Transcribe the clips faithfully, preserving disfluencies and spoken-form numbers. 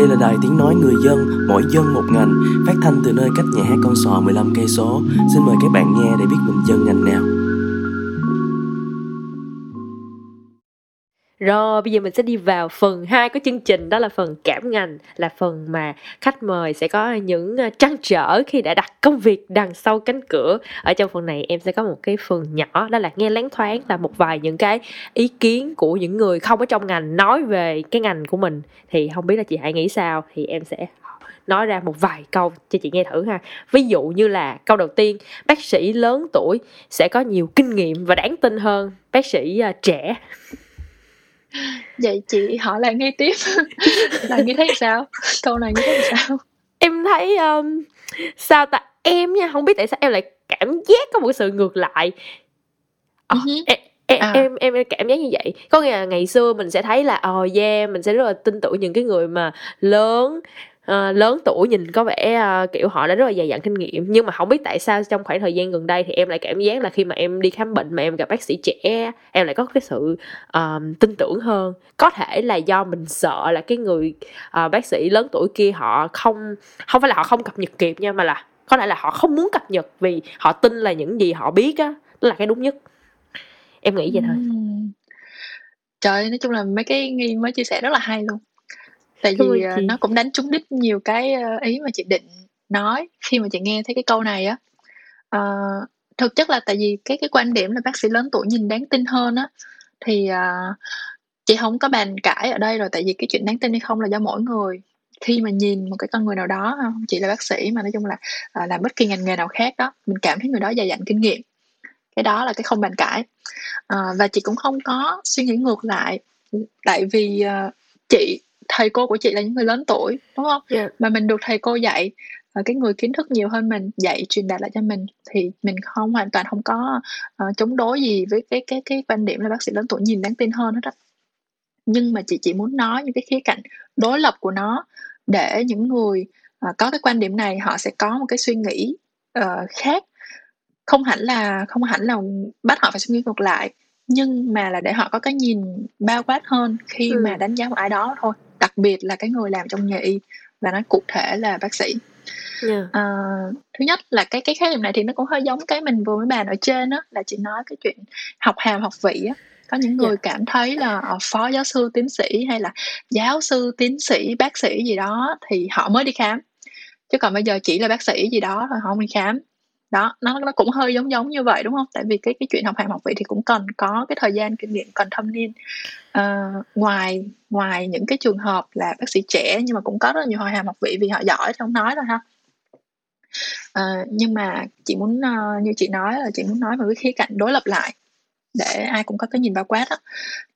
Đây là đài tiếng nói người dân, mỗi dân một ngành, phát thanh từ nơi cách nhà hát Con Sò mười lăm cây số. Xin mời các bạn nghe để biết mình dân ngành nào. Rồi, bây giờ mình sẽ đi vào phần hai của chương trình, đó là phần cảm ngành, là phần mà khách mời sẽ có những trăn trở khi đã đặt công việc đằng sau cánh cửa. Ở trong phần này em sẽ có một cái phần nhỏ, đó là nghe loáng thoáng là một vài những cái ý kiến của những người không ở trong ngành nói về cái ngành của mình. Thì không biết là chị Hải nghĩ sao, thì em sẽ nói ra một vài câu cho chị nghe thử ha. Ví dụ như là câu đầu tiên, bác sĩ lớn tuổi sẽ có nhiều kinh nghiệm và đáng tin hơn bác sĩ trẻ. Vậy chị hỏi lại nghe tiếp. Là nghĩ thấy sao? Câu này nghĩ thấy sao? Em thấy um, sao ta em nha, không biết tại sao em lại cảm giác có một sự ngược lại. Ờ, uh-huh. em, em, à. em em em cảm giác như vậy. Có nghĩa là ngày xưa mình sẽ thấy là oh yeah, mình sẽ rất là tin tưởng những cái người mà lớn uh, lớn tuổi, nhìn có vẻ uh, kiểu họ đã rất là dày dặn kinh nghiệm. Nhưng mà không biết tại sao trong khoảng thời gian gần đây thì em lại cảm giác là khi mà em đi khám bệnh mà em gặp bác sĩ trẻ, em lại có cái sự uh, tin tưởng hơn. Có thể là do mình sợ là cái người uh, bác sĩ lớn tuổi kia họ không không phải là họ không cập nhật kịp nha, mà là có thể là họ không muốn cập nhật vì họ tin là những gì họ biết á là cái đúng nhất. Em nghĩ vậy thôi. Trời, nói chung là mấy cái nghi mới chia sẻ rất là hay luôn. Tại vì nó cũng đánh trúng đích nhiều cái ý mà chị định nói khi mà chị nghe thấy cái câu này á. À, thực chất là tại vì cái cái quan điểm là bác sĩ lớn tuổi nhìn đáng tin hơn á, thì à, chị không có bàn cãi ở đây rồi. Tại vì cái chuyện đáng tin hay không là do mỗi người. Khi mà nhìn một cái con người nào đó, không chỉ là bác sĩ mà nói chung là à, làm bất kỳ ngành nghề nào khác đó, mình cảm thấy người đó dày dặn kinh nghiệm, cái đó là cái không bàn cãi. À, và chị cũng không có suy nghĩ ngược lại. Tại vì à, chị thầy cô của chị là những người lớn tuổi, đúng không? Yeah. Mà mình được thầy cô dạy, cái người kiến thức nhiều hơn mình dạy truyền đạt lại cho mình, thì mình không hoàn toàn không có uh, chống đối gì với cái cái cái quan điểm là bác sĩ lớn tuổi nhìn đáng tin hơn hết á. Nhưng mà chị chỉ muốn nói những cái khía cạnh đối lập của nó, để những người uh, có cái quan điểm này họ sẽ có một cái suy nghĩ uh, khác, không hẳn là không hẳn là bắt họ phải suy nghĩ ngược lại, nhưng mà là để họ có cái nhìn bao quát hơn khi ừ. mà đánh giá một ai đó thôi. Đặc biệt là cái người làm trong nghề y, và nói cụ thể là bác sĩ. Yeah. À, thứ nhất là cái cái khái niệm này thì nó cũng hơi giống cái mình vừa mới bàn ở trên đó, là chị nói cái chuyện học hàm học vị á. Có những người yeah. cảm thấy là phó giáo sư tiến sĩ hay là giáo sư tiến sĩ bác sĩ gì đó thì họ mới đi khám, chứ còn bây giờ chỉ là bác sĩ gì đó rồi họ không đi khám đó. Nó nó cũng hơi giống giống như vậy, đúng không? Tại vì cái cái chuyện học hàm học vị thì cũng cần có cái thời gian kinh nghiệm, cần thâm niên. À, ngoài ngoài những cái trường hợp là bác sĩ trẻ, nhưng mà cũng có rất là nhiều họ hàm học vị vì họ giỏi thì không nói rồi ha. À, nhưng mà chị muốn như chị nói là chị muốn nói về cái khía cạnh đối lập lại để ai cũng có cái nhìn bao quát á.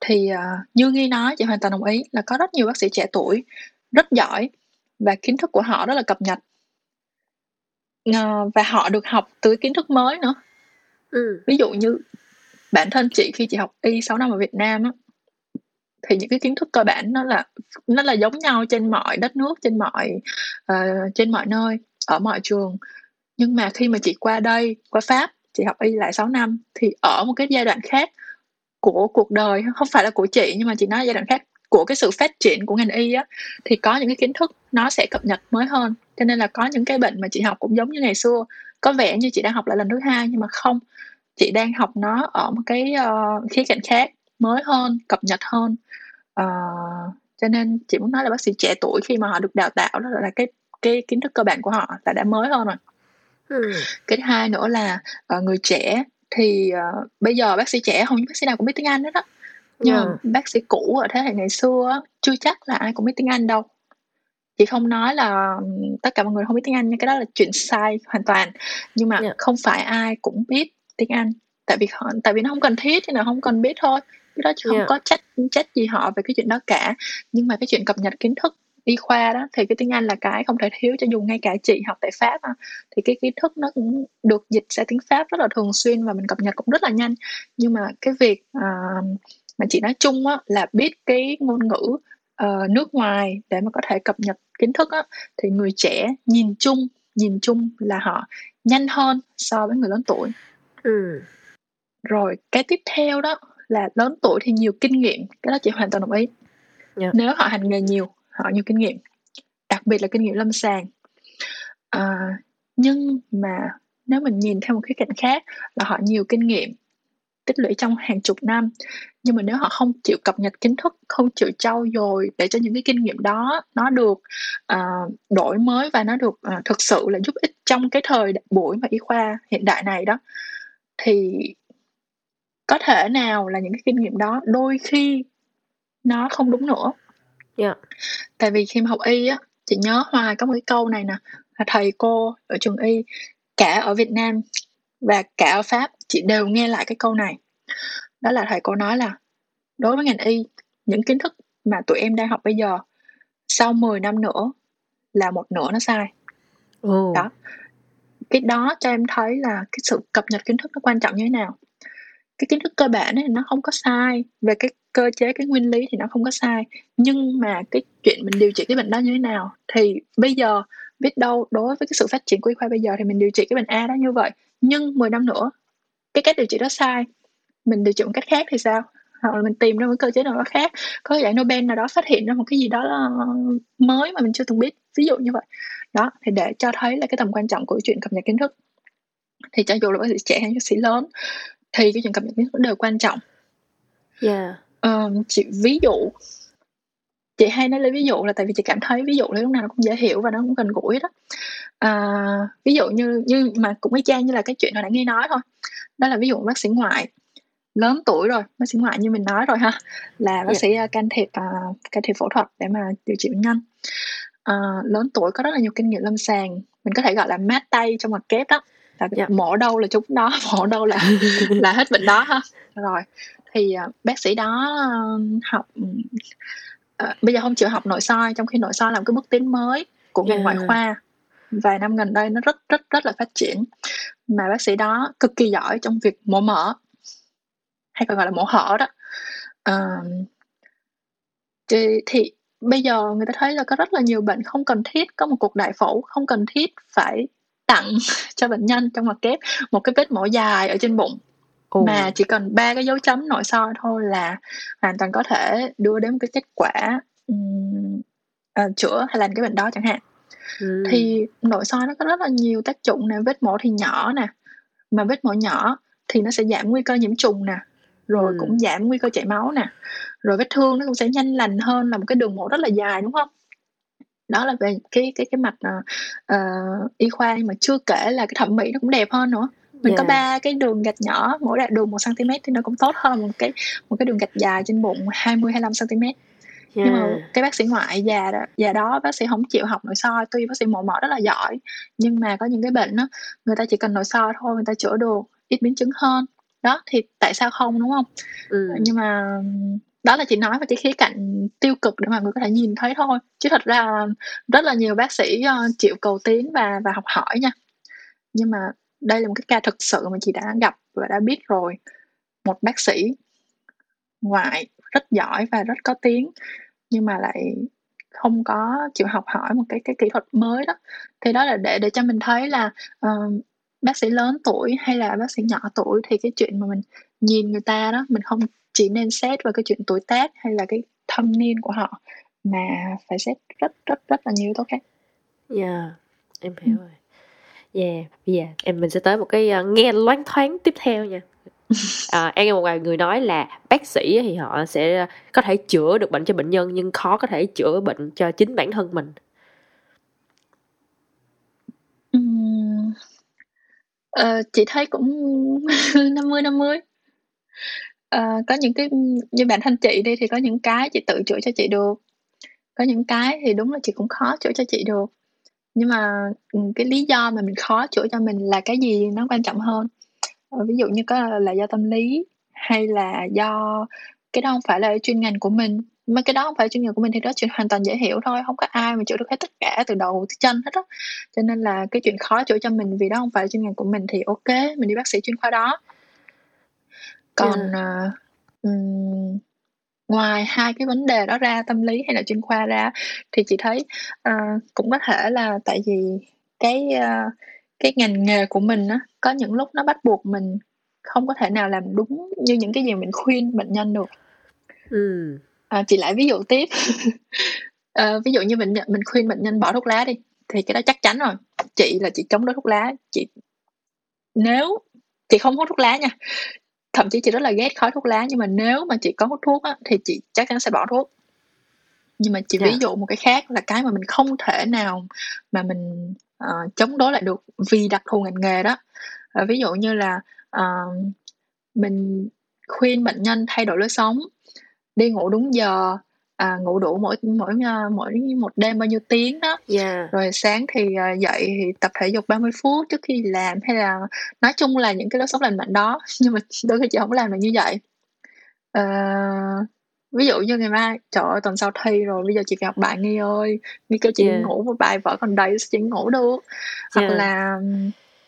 Thì như Nghi nói, chị hoàn toàn đồng ý là có rất nhiều bác sĩ trẻ tuổi rất giỏi và kiến thức của họ rất là cập nhật. Và họ được học từ kiến thức mới nữa. ừ. Ví dụ như bản thân chị khi chị học y sáu năm ở Việt Nam á, thì những cái kiến thức cơ bản nó là nó là giống nhau trên mọi đất nước, trên mọi uh, trên mọi nơi, ở mọi trường. Nhưng mà khi mà chị qua đây, qua Pháp, chị học y lại sáu năm, thì ở một cái giai đoạn khác của cuộc đời, không phải là của chị, nhưng mà chị nói giai đoạn khác của cái sự phát triển của ngành y á, thì có những cái kiến thức nó sẽ cập nhật mới hơn. Cho nên là có những cái bệnh mà chị học cũng giống như ngày xưa, có vẻ như chị đang học lại lần thứ hai, nhưng mà không, chị đang học nó ở một cái uh, khía cạnh khác, mới hơn, cập nhật hơn. uh, Cho nên chị muốn nói là bác sĩ trẻ tuổi khi mà họ được đào tạo, đó là cái, cái kiến thức cơ bản của họ là đã mới hơn rồi. hmm. Cái thứ hai nữa là uh, người trẻ thì uh, bây giờ bác sĩ trẻ, hầu như bác sĩ nào cũng biết tiếng Anh hết á. Nhưng yeah. bác sĩ cũ ở thế hệ ngày xưa chưa chắc là ai cũng biết tiếng Anh đâu. Chị không nói là tất cả mọi người không biết tiếng Anh, nhưng cái đó là chuyện sai hoàn toàn. Nhưng mà yeah. không phải ai cũng biết tiếng Anh, tại vì họ, tại vì nó không cần thiết, thì là không cần biết thôi. Cái đó chứ yeah. không có trách trách gì họ về cái chuyện đó cả. Nhưng mà cái chuyện cập nhật kiến thức y khoa đó, thì cái tiếng Anh là cái không thể thiếu. Cho dù ngay cả chị học tại Pháp mà, thì cái kiến thức nó cũng được dịch ra tiếng Pháp rất là thường xuyên, và mình cập nhật cũng rất là nhanh. Nhưng mà cái việc uh, mà chị nói chung á, là biết cái ngôn ngữ uh, nước ngoài để mà có thể cập nhật kiến thức á, thì người trẻ nhìn chung nhìn chung là họ nhanh hơn so với người lớn tuổi. ừ. Rồi cái tiếp theo đó là lớn tuổi thì nhiều kinh nghiệm. Cái đó chị hoàn toàn đồng ý. yeah. Nếu họ hành nghề nhiều, họ nhiều kinh nghiệm. đặc biệt là kinh nghiệm lâm sàng. À, nhưng mà nếu mình nhìn theo một khía cạnh khác là họ nhiều kinh nghiệm tích lũy trong hàng chục năm, nhưng mà nếu họ không chịu cập nhật kiến thức, không chịu trau dồi để cho những cái kinh nghiệm đó nó được uh, đổi mới và nó được uh, thực sự là giúp ích trong cái thời buổi mà y khoa hiện đại này đó, thì có thể nào là những cái kinh nghiệm đó đôi khi nó không đúng nữa. Yeah. Tại vì khi mà học y á, chị nhớ hoài có một cái câu này nè, là thầy cô ở trường y cả ở Việt Nam và cả ở Pháp, chị đều nghe lại cái câu này. Đó là thầy cô nói là đối với ngành y, những kiến thức mà tụi em đang học bây giờ sau mười năm nữa là một nửa nó sai. Oh. Đó. Cái đó cho em thấy là cái sự cập nhật kiến thức nó quan trọng như thế nào. Cái kiến thức cơ bản ấy, nó không có sai, về cái cơ chế, cái nguyên lý thì nó không có sai, nhưng mà cái chuyện mình điều trị cái bệnh đó như thế nào, thì bây giờ biết đâu đối với cái sự phát triển của y khoa bây giờ thì mình điều trị cái bệnh A đó như vậy, nhưng mười năm nữa cái cách điều trị đó sai, mình điều trị một cách khác thì sao, hoặc là mình tìm ra một cơ chế nào đó khác, có giải Nobel nào đó phát hiện ra một cái gì đó mới mà mình chưa từng biết, ví dụ như vậy đó. Thì để cho thấy là cái tầm quan trọng của chuyện cập nhật kiến thức, thì cho dù là bác sĩ trẻ hay bác sĩ lớn thì cái chuyện cập nhật kiến thức đều quan trọng. Yeah. Um, chị ví dụ, chị hay nói lấy ví dụ là tại vì chị cảm thấy ví dụ lấy lúc nào nó cũng dễ hiểu và nó cũng gần gũi đó. Uh, ví dụ như như mà cũng y chang như là cái chuyện hồi nãy nghe nói thôi. Đó là ví dụ bác sĩ ngoại lớn tuổi rồi, bác sĩ ngoại như mình nói rồi ha, là bác sĩ yeah. can thiệp uh, can thiệp phẫu thuật để mà điều trị bệnh nhân. Uh, lớn tuổi có rất là nhiều kinh nghiệm lâm sàng, mình có thể gọi là mát tay trong mặt kép đó. Là yeah. mổ đâu là chúng đó, mổ đâu là là hết bệnh đó ha. Rồi thì uh, bác sĩ đó uh, học uh, bây giờ không chịu học nội soi, trong khi nội soi làm cái bước tiến mới của ngành yeah. ngoại khoa vài năm gần đây, nó rất rất rất là phát triển, mà bác sĩ đó cực kỳ giỏi trong việc mổ mở, hay còn gọi là mổ hở đó. Uh, thì, thì bây giờ người ta thấy là có rất là nhiều bệnh không cần thiết có một cuộc đại phẫu, không cần thiết phải tặng cho bệnh nhân trong mặt kép một cái vết mổ dài ở trên bụng. Ồ. Mà chỉ cần ba cái dấu chấm nội soi thôi là hoàn toàn có thể đưa đến một cái kết quả um, uh, chữa hay lành cái bệnh đó chẳng hạn. Ừ. Thì nội soi nó có rất là nhiều tác dụng nè, vết mổ thì nhỏ nè, mà vết mổ nhỏ thì nó sẽ giảm nguy cơ nhiễm trùng nè, rồi ừ. cũng giảm nguy cơ chảy máu nè, rồi vết thương nó cũng sẽ nhanh lành hơn là một cái đường mổ rất là dài, đúng không? Đó là về cái cái cái mặt uh, y khoa, nhưng mà chưa kể là cái thẩm mỹ nó cũng đẹp hơn nữa. Mình yeah. có ba cái đường gạch nhỏ, mỗi đoạn đường một xăng ti mét thì nó cũng tốt hơn là một cái một cái đường gạch dài trên bụng hai mươi đến hai mươi lăm xăng ti mét. Yeah. Nhưng mà cái bác sĩ ngoại già đó, già đó bác sĩ không chịu học nội soi, tuy bác sĩ mổ mở rất là giỏi, nhưng mà có những cái bệnh đó người ta chỉ cần nội soi thôi, người ta chữa được, ít biến chứng hơn. Đó thì tại sao không, đúng không? Ừ. Nhưng mà đó là chị nói về cái khía cạnh tiêu cực để mà người có thể nhìn thấy thôi, chứ thật ra rất là nhiều bác sĩ chịu cầu tiến và và học hỏi nha. Nhưng mà đây là một cái ca thực sự mà chị đã gặp và đã biết rồi, một bác sĩ ngoại rất giỏi và rất có tiếng nhưng mà lại không có chịu học hỏi một cái cái kỹ thuật mới đó. Thì đó là để để cho mình thấy là uh, bác sĩ lớn tuổi hay là bác sĩ nhỏ tuổi thì cái chuyện mà mình nhìn người ta đó, mình không chỉ nên xét vào cái chuyện tuổi tác hay là cái thâm niên của họ, mà phải xét rất rất rất là nhiều yếu tố khác. Yeah, em hiểu rồi. Yeah, bây yeah. giờ mình sẽ tới một cái uh, nghe loáng thoáng tiếp theo nha. À, em nghe một vài người nói là bác sĩ thì họ sẽ có thể chữa được bệnh cho bệnh nhân, nhưng khó có thể chữa bệnh cho chính bản thân mình. Uhm, uh, chị thấy cũng năm mươi năm mươi. Uh, có những cái như bản thân chị đi thì có những cái chị tự chữa cho chị được, có những cái thì đúng là chị cũng khó chữa cho chị được, nhưng mà cái lý do mà mình khó chữa cho mình là cái gì nó quan trọng hơn. Uh, ví dụ như có là, là do tâm lý, hay là do cái đó không phải là chuyên ngành của mình, mà cái đó không phải chuyên ngành của mình thì đó chuyện hoàn toàn dễ hiểu thôi, không có ai mà chữa được hết tất cả từ đầu tới chân hết á, cho nên là cái chuyện khó chữa cho mình vì đó không phải chuyên ngành của mình thì ok, mình đi bác sĩ chuyên khoa đó. Còn yeah. uh, um, ngoài hai cái vấn đề đó ra, tâm lý hay là chuyên khoa ra, thì chị thấy uh, cũng có thể là tại vì cái uh, cái ngành nghề của mình á, có những lúc nó bắt buộc mình không có thể nào làm đúng như những cái gì mình khuyên bệnh nhân được. Ừ. Uh, chị lại ví dụ tiếp. Ờ, ví dụ như mình mình khuyên bệnh nhân bỏ thuốc lá đi thì cái đó chắc chắn rồi, chị là chị chống đối thuốc lá. Chị nếu chị không hút thuốc lá nha, thậm chí chị rất là ghét khói thuốc lá, nhưng mà nếu mà chị có hút thuốc á, thì chị chắc chắn sẽ bỏ thuốc. Nhưng mà chị yeah. ví dụ một cái khác là cái mà mình không thể nào mà mình uh, chống đối lại được vì đặc thù ngành nghề đó. Uh, ví dụ như là uh, mình khuyên bệnh nhân thay đổi lối sống, đi ngủ đúng giờ, à, ngủ đủ mỗi mỗi mỗi một đêm bao nhiêu tiếng đó, yeah. rồi sáng thì uh, dậy thì tập thể dục ba mươi phút trước khi làm, hay là nói chung là những cái lối sống lành mạnh đó. Nhưng mà đôi khi chị không làm được như vậy. Uh, ví dụ như ngày mai, trời ơi, tuần sau thi rồi, bây giờ chị phải học bài Nghi ơi, Nghi kêu chị yeah. ngủ một bài vở còn đầy chị ngủ được. Hoặc yeah. là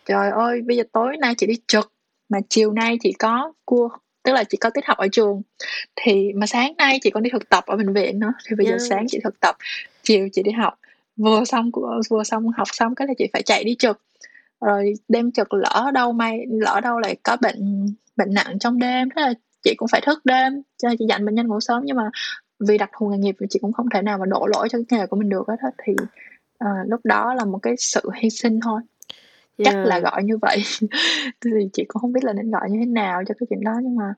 trời ơi, bây giờ tối nay chị đi trực mà chiều nay chị có cua, tức là chị có tiết học ở trường, thì mà sáng nay chị còn đi thực tập ở bệnh viện nữa, thì bây yeah. giờ sáng chị thực tập, chiều chị đi học, vừa xong vừa xong học xong cái là chị phải chạy đi trực, rồi đêm trực lỡ đâu may lỡ đâu lại có bệnh bệnh nặng trong đêm, thế là chị cũng phải thức đêm. Cho nên chị dặn bệnh nhân ngủ sớm, nhưng mà vì đặc thù nghề nghiệp thì chị cũng không thể nào mà đổ lỗi cho cái nghề của mình được hết, thì à, lúc đó là một cái sự hy sinh thôi. Yeah. Chắc là gọi như vậy. Thì chị cũng không biết là nên gọi như thế nào cho cái chuyện đó, nhưng mà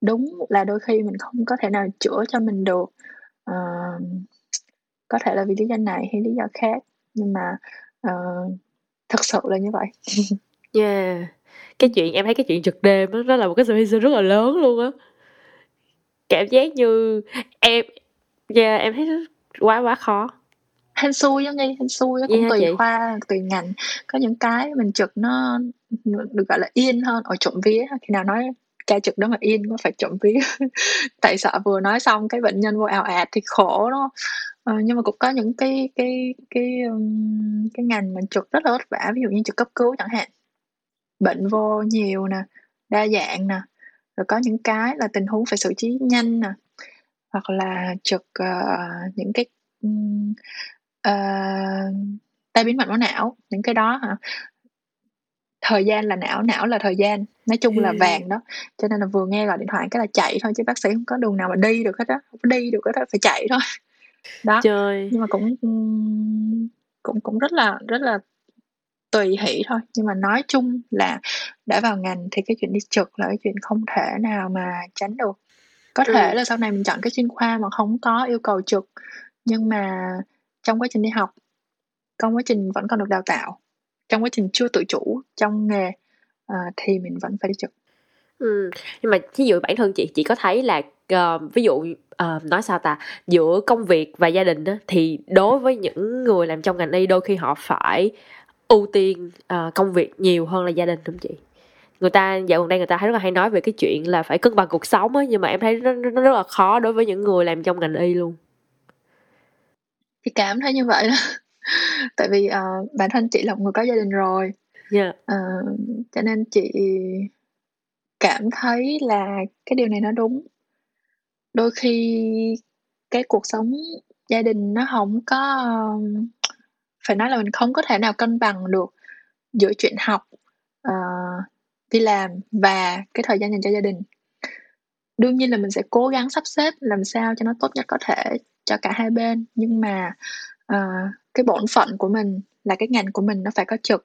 đúng là đôi khi mình không có thể nào chữa cho mình được, uh, có thể là vì lý do này hay lý do khác, nhưng mà uh, thật sự là như vậy. Yeah. Cái chuyện em thấy cái chuyện trực đêm đó, đó là một cái sự hy sinh rất là lớn luôn á. Cảm giác như em yeah, em thấy nó quá quá khó. Hên xui đó nghe, hên xui đó cũng yeah, tùy chị. Khoa, tùy ngành. Có những cái mình trực nó được gọi là yên hơn, ở trộm vía. Khi nào nói ca trực đó mà yên nó phải trộm vía. Tại sợ vừa nói xong cái bệnh nhân vô ào ạt thì khổ đó. Ờ, nhưng mà cũng có những cái cái cái um, cái ngành mình trực rất là vất vả. Ví dụ như trực cấp cứu chẳng hạn. Bệnh vô nhiều nè, đa dạng nè. Rồi có những cái là tình huống phải xử trí nhanh nè. Hoặc là trực uh, những cái... Um, Uh, tai biến mạch máu não, những cái đó hả? Thời gian là não, não là thời gian, nói chung là vàng đó, cho nên là vừa nghe gọi điện thoại cái là chạy thôi, chứ bác sĩ không có đường nào mà đi được hết á, không có đi được hết á, phải chạy thôi đó. Trời. Nhưng mà cũng cũng cũng rất là rất là tùy hỷ thôi, nhưng mà nói chung là đã vào ngành thì cái chuyện đi trực là cái chuyện không thể nào mà tránh được. Có thể ừ. là sau này mình chọn cái chuyên khoa mà không có yêu cầu trực, nhưng mà trong quá trình đi học, trong quá trình vẫn còn được đào tạo, trong quá trình chưa tự chủ trong nghề, à, thì mình vẫn phải đi trực. Ừ, nhưng mà ví dụ bản thân chị, chị có thấy là uh, ví dụ uh, nói sao ta, giữa công việc và gia đình đó, thì đối với những người làm trong ngành y đôi khi họ phải ưu tiên uh, công việc nhiều hơn là gia đình không chị? Người ta dạo gần đây người ta thấy rất là hay nói về cái chuyện là phải cân bằng cuộc sống ấy, nhưng mà em thấy nó, nó rất là khó đối với những người làm trong ngành y luôn. Chị cảm thấy như vậy đó. Tại vì uh, bản thân chị là một người có gia đình rồi, yeah. uh, cho nên chị cảm thấy là cái điều này nó đúng. Đôi khi cái cuộc sống gia đình nó không có uh, phải nói là mình không có thể nào cân bằng được giữa chuyện học, uh, đi làm và cái thời gian dành cho gia đình. Đương nhiên là mình sẽ cố gắng sắp xếp làm sao cho nó tốt nhất có thể cho cả hai bên, nhưng mà uh, cái bổn phận của mình là cái ngành của mình nó phải có trực,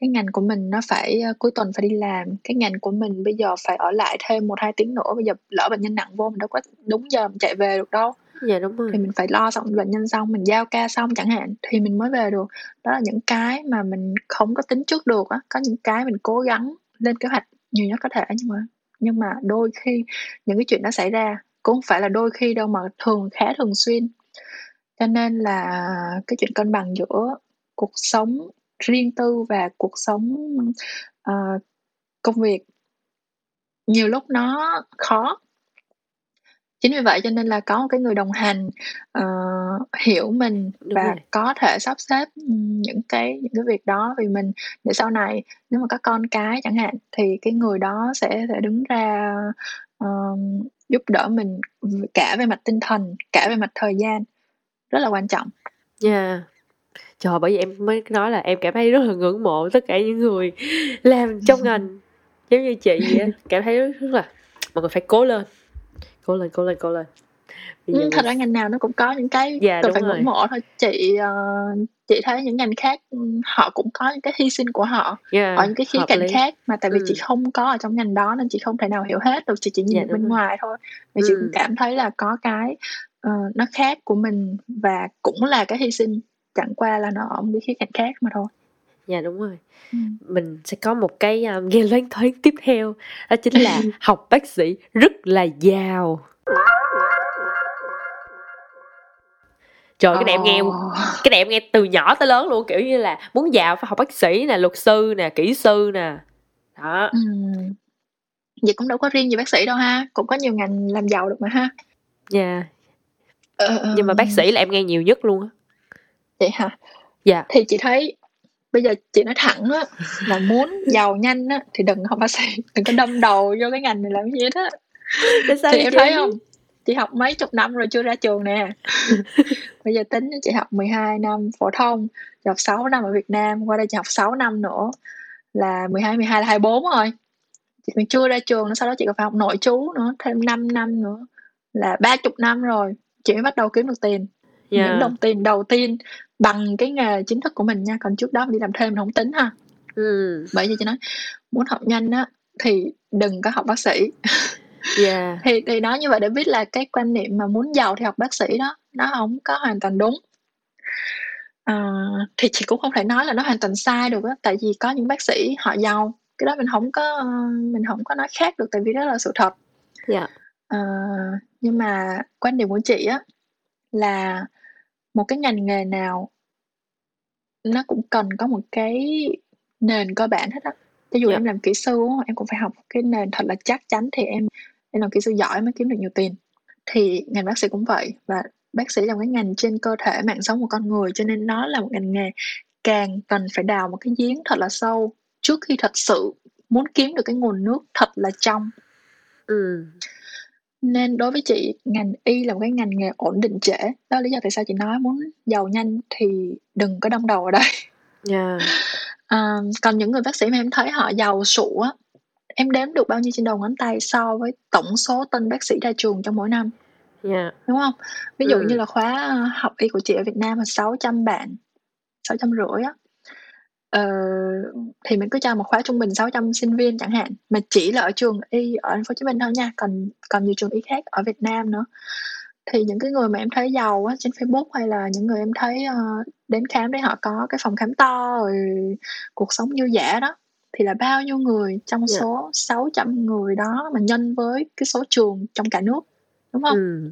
cái ngành của mình nó phải uh, cuối tuần phải đi làm, cái ngành của mình bây giờ phải ở lại thêm một hai tiếng nữa, bây giờ lỡ bệnh nhân nặng vô mình đâu có đúng giờ mình chạy về được đâu. Dạ đúng rồi. Thì mình phải lo xong bệnh nhân xong, mình giao ca xong chẳng hạn thì mình mới về được. Đó là những cái mà mình không có tính trước được á. Có những cái mình cố gắng lên kế hoạch nhiều nhất có thể, nhưng mà nhưng mà đôi khi những cái chuyện đó xảy ra. Cũng không phải là đôi khi đâu mà thường khá thường xuyên. Cho nên là cái chuyện cân bằng giữa cuộc sống riêng tư và cuộc sống uh, công việc nhiều lúc nó khó. Chính vì vậy cho nên là có một cái người đồng hành uh, hiểu mình và có thể sắp xếp những cái những cái việc đó vì mình, để sau này nếu mà có con cái chẳng hạn thì cái người đó sẽ sẽ đứng ra uh, giúp đỡ mình cả về mặt tinh thần, cả về mặt thời gian, rất là quan trọng. Yeah. Trời, bởi vì em mới nói là em cảm thấy rất là ngưỡng mộ tất cả những người làm trong ngành giống như chị vậy. Cảm thấy rất là mọi người phải cố lên, cố lên, cố lên, cố lên. Bây giờ thật ra ngành nào nó cũng có những cái dạ, tôi phải ngưỡng mộ thôi. Chị uh, chị thấy những ngành khác họ cũng có những cái hy sinh của họ yeah, ở những cái khía cạnh lý. khác, mà tại vì ừ. chị không có ở trong ngành đó nên chị không thể nào hiểu hết được. Chị chỉ nhìn dạ, bên rồi. ngoài thôi. Mà ừ. chị cũng cảm thấy là có cái uh, nó khác của mình và cũng là cái hy sinh, chẳng qua là nó ở một cái khía cạnh khác mà thôi. Dạ đúng rồi. ừ. Mình sẽ có một cái um, nghe loáng thoáng tiếp theo, đó chính là học bác sĩ rất là giàu. Trời, cái này em nghe cái này em nghe từ nhỏ tới lớn luôn, kiểu như là muốn giàu phải học bác sĩ nè, luật sư nè, kỹ sư nè đó. Ừ. Vậy cũng đâu có riêng gì bác sĩ đâu ha, cũng có nhiều ngành làm giàu được mà ha. Dạ yeah. uh, nhưng mà bác sĩ là em nghe nhiều nhất luôn á. Vậy hả? Dạ. Thì chị thấy bây giờ chị nói thẳng á, là muốn giàu nhanh á thì đừng học bác sĩ, đừng có đâm đầu vô cái ngành này làm gì hết á. Thì em thấy không, chị học mấy chục năm rồi chưa ra trường nè. Bây giờ tính chị học mười hai năm phổ thông, chị học sáu năm ở Việt Nam, qua đây chị học sáu năm nữa là mười hai, mười hai là hai mươi bốn rồi. Chị còn chưa ra trường nữa, sau đó chị còn phải học nội trú nữa, thêm năm năm nữa là ba mươi năm rồi chị mới bắt đầu kiếm được tiền. Yeah. Những đồng tiền đầu tiên bằng cái nghề chính thức của mình nha, còn trước đó mình đi làm thêm không tính ha. Ừ. Bởi vì chị nói muốn học nhanh á thì đừng có học bác sĩ. Yeah. thì thì nói như vậy để biết là cái quan niệm mà muốn giàu thì học bác sĩ đó nó không có hoàn toàn đúng. À, thì chị cũng không thể nói là nó hoàn toàn sai được á, tại vì có những bác sĩ họ giàu, cái đó mình không có mình không có nói khác được, tại vì đó là sự thật. Yeah. À, nhưng mà quan điểm của chị á là một cái ngành nghề nào nó cũng cần có một cái nền cơ bản hết á. Ví dụ yeah. em làm kỹ sư em cũng phải học cái nền thật là chắc chắn thì em em làm kỹ sư giỏi mới kiếm được nhiều tiền. Thì ngành bác sĩ cũng vậy, và bác sĩ là một cái ngành trên cơ thể mạng sống của con người, cho nên nó là một ngành nghề càng cần phải đào một cái giếng thật là sâu trước khi thật sự muốn kiếm được cái nguồn nước thật là trong. Ừ. Nên đối với chị, ngành y là một cái ngành nghề ổn định trễ. Đó là lý do tại sao chị nói muốn giàu nhanh thì đừng có đâm đầu ở đây. Yeah. À, còn những người bác sĩ mà em thấy họ giàu sụ á, em đếm được bao nhiêu trên đầu ngón tay so với tổng số tên bác sĩ ra trường trong mỗi năm. Yeah. Đúng không? Ví dụ ừ. như là khóa học y của chị ở Việt Nam là sáu trăm bạn, sáu trăm rưỡi á. Ờ, thì mình cứ cho một khóa trung bình sáu trăm sinh viên chẳng hạn, mà chỉ là ở trường y ở thành phố Hồ Chí Minh thôi nha, còn còn nhiều trường y khác ở Việt Nam nữa. Thì những cái người mà em thấy giàu á trên Facebook, hay là những người em thấy uh, đến khám đấy họ có cái phòng khám to rồi cuộc sống vui vẻ đó, thì là bao nhiêu người trong số yeah. sáu trăm người đó mà nhân với cái số trường trong cả nước, đúng không? Ừ.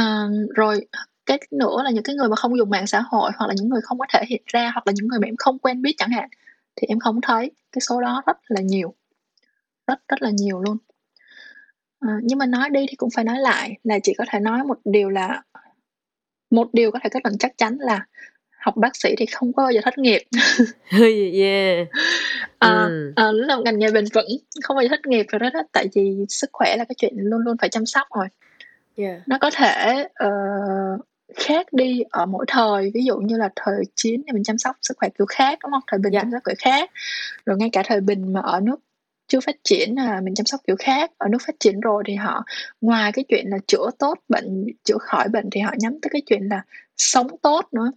Uh, rồi cái nữa là những cái người mà không dùng mạng xã hội, hoặc là những người không có thể hiện ra, hoặc là những người mà em không quen biết chẳng hạn, thì em không thấy cái số đó rất là nhiều, rất rất là nhiều luôn. À, nhưng mà nói đi thì cũng phải nói lại là chị có thể nói một điều là một điều có thể kết luận chắc chắn là học bác sĩ thì không có bao giờ thất nghiệp. yeah. à, à, là một ngành nghề bền vững, không bao giờ thất nghiệp rồi đó, tại vì sức khỏe là cái chuyện luôn luôn phải chăm sóc rồi. Yeah. Nó có thể uh, khác đi ở mỗi thời, ví dụ như là thời chiến thì mình chăm sóc sức khỏe kiểu khác, đúng không? Thời bình yeah. chăm sóc kiểu khác, rồi ngay cả thời bình mà ở nước chưa phát triển là mình chăm sóc kiểu khác, ở nước phát triển rồi thì họ ngoài cái chuyện là chữa tốt bệnh, chữa khỏi bệnh thì họ nhắm tới cái chuyện là sống tốt nữa,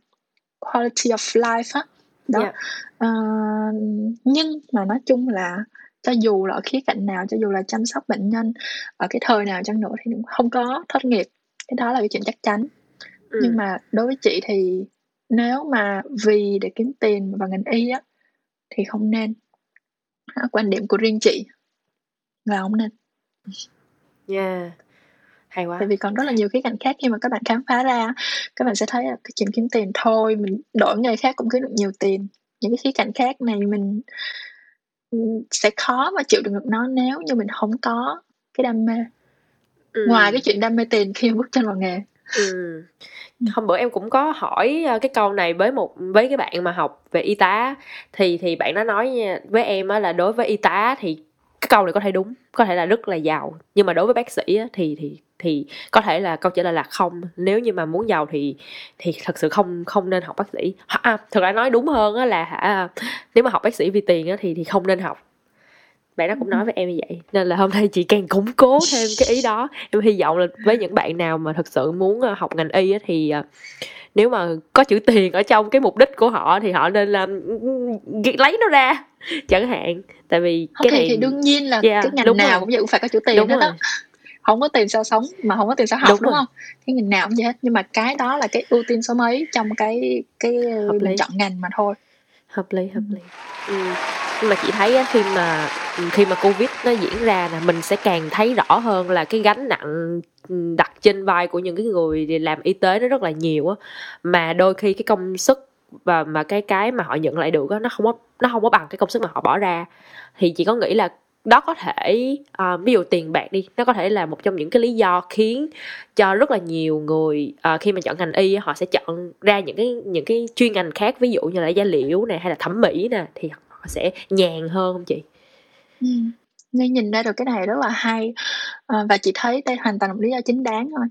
quality of life á đó. Yeah. Uh, nhưng mà nói chung là cho dù là ở khía cạnh nào, cho dù là chăm sóc bệnh nhân ở cái thời nào chăng nữa thì không có thất nghiệp, cái đó là cái chuyện chắc chắn. Ừ. Nhưng mà đối với chị thì nếu mà vì để kiếm tiền vào ngành y á thì không nên. À, quan điểm của riêng chị là không nên. Yeah. Hay quá. Tại vì còn rất là nhiều khía cạnh khác, khi mà các bạn khám phá ra các bạn sẽ thấy là cái chuyện kiếm tiền thôi, mình đổi nghề khác cũng kiếm được nhiều tiền. Những cái khía cạnh khác này mình sẽ khó mà chịu đựng được nó nếu như mình không có cái đam mê. Ừ. Ngoài cái chuyện đam mê tiền khi bước chân vào nghề. Ừ. Hôm bữa em cũng có hỏi cái câu này với một với cái bạn mà học về y tá, thì thì bạn nó nói với em là đối với y tá thì cái câu này có thể đúng, có thể là rất là giàu, nhưng mà đối với bác sĩ thì thì thì có thể là câu trả lời là không. Nếu như mà muốn giàu thì thì thật sự không không nên học bác sĩ. À, thực ra nói đúng hơn là hả, nếu mà học bác sĩ vì tiền thì thì không nên học. bạn đó cũng nói với em như vậy, nên là hôm nay chị càng củng cố thêm cái ý đó. Em hy vọng là với những bạn nào mà thực sự muốn học ngành y thì nếu mà có chữ tiền ở trong cái mục đích của họ thì họ nên làm lấy nó ra chẳng hạn, tại vì cái okay, này thì đương nhiên là yeah, cái ngành nào rồi. Cũng vậy, cũng phải có chữ tiền hết á, không có tiền sao sống mà không có tiền sao học, đúng, đúng không? Cái ngành nào cũng vậy hết, nhưng mà cái đó là cái ưu tiên số mấy trong cái cái lựa chọn ngành mà thôi. Hợp lý, hợp lý. Ừ. Nhưng mà chị thấy á, khi mà khi mà Covid nó diễn ra nè, mình sẽ càng thấy rõ hơn là cái gánh nặng đặt trên vai của những cái người làm y tế nó rất là nhiều á, mà đôi khi cái công sức và mà cái cái mà họ nhận lại được á, nó không có nó không có bằng cái công sức mà họ bỏ ra. Thì chị có nghĩ là đó có thể uh, ví dụ tiền bạc đi, nó có thể là một trong những cái lý do khiến cho rất là nhiều người uh, khi mà chọn ngành y họ sẽ chọn ra những cái những cái chuyên ngành khác, ví dụ như là da liễu nè hay là thẩm mỹ nè, thì họ sẽ nhàn hơn không chị? Ừ. Nên nhìn ra được cái này rất là hay, à, và chị thấy đây hoàn toàn một lý do chính đáng thôi.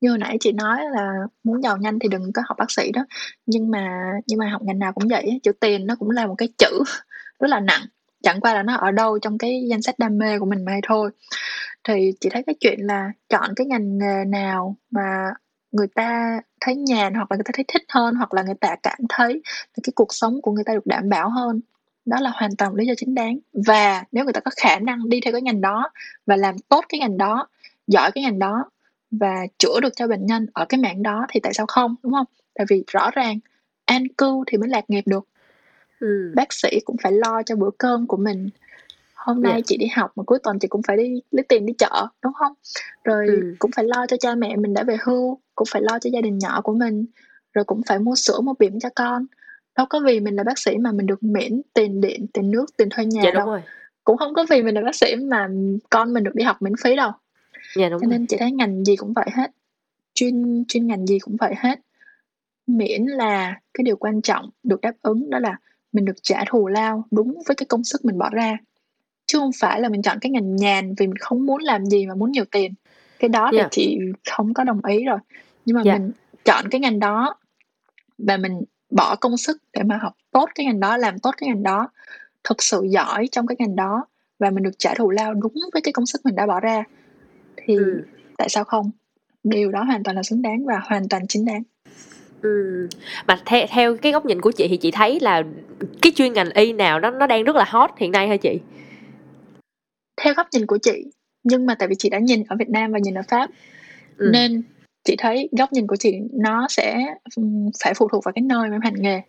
Như hồi nãy chị nói là muốn giàu nhanh thì đừng có học bác sĩ đó, nhưng mà nhưng mà học ngành nào cũng vậy, chữ tiền nó cũng là một cái chữ rất là nặng, chẳng qua là nó ở đâu trong cái danh sách đam mê của mình mà thôi. Thì chị thấy cái chuyện là chọn cái ngành nghề nào mà người ta thấy nhàn, hoặc là người ta thấy thích hơn, hoặc là người ta cảm thấy cái cuộc sống của người ta được đảm bảo hơn, đó là hoàn toàn lý do chính đáng. Và nếu người ta có khả năng đi theo cái ngành đó và làm tốt cái ngành đó, giỏi cái ngành đó và chữa được cho bệnh nhân ở cái mảng đó thì tại sao không, đúng không? Tại vì rõ ràng an cư thì mới lạc nghiệp được. Ừ. Bác sĩ cũng phải lo cho bữa cơm của mình. Hôm nay yeah. chị đi học mà cuối tuần chị cũng phải đi lấy tiền đi chợ, đúng không? Rồi ừ. cũng phải lo cho cha mẹ mình đã về hưu, cũng phải lo cho gia đình nhỏ của mình, rồi cũng phải mua sữa mua bỉm cho con. Đâu có vì mình là bác sĩ mà mình được miễn tiền điện, tiền nước, tiền thuê nhà dạ, đâu rồi. Cũng không có vì mình là bác sĩ mà con mình được đi học miễn phí đâu dạ, đúng. Cho nên rồi. Chị thấy ngành gì cũng vậy hết, chuyên, chuyên ngành gì cũng vậy hết, miễn là cái điều quan trọng được đáp ứng, đó là mình được trả thù lao đúng với cái công sức mình bỏ ra, chứ không phải là mình chọn cái ngành nhàn vì mình không muốn làm gì mà muốn nhiều tiền. Cái đó thì yeah. chị không có đồng ý rồi. Nhưng mà yeah. mình chọn cái ngành đó và mình bỏ công sức để mà học tốt cái ngành đó, làm tốt cái ngành đó, thực sự giỏi trong cái ngành đó, và mình được trả thù lao đúng với cái công sức mình đã bỏ ra, thì ừ. tại sao không? Điều đó hoàn toàn là xứng đáng và hoàn toàn chính đáng. Ừ. Mà theo, theo cái góc nhìn của chị thì chị thấy là cái chuyên ngành y nào nó, nó đang rất là hot hiện nay hả chị? Theo góc nhìn của chị, nhưng mà tại vì chị đã nhìn ở Việt Nam và nhìn ở Pháp ừ. nên chị thấy góc nhìn của chị nó sẽ phải phụ thuộc vào cái nơi mà em hành nghề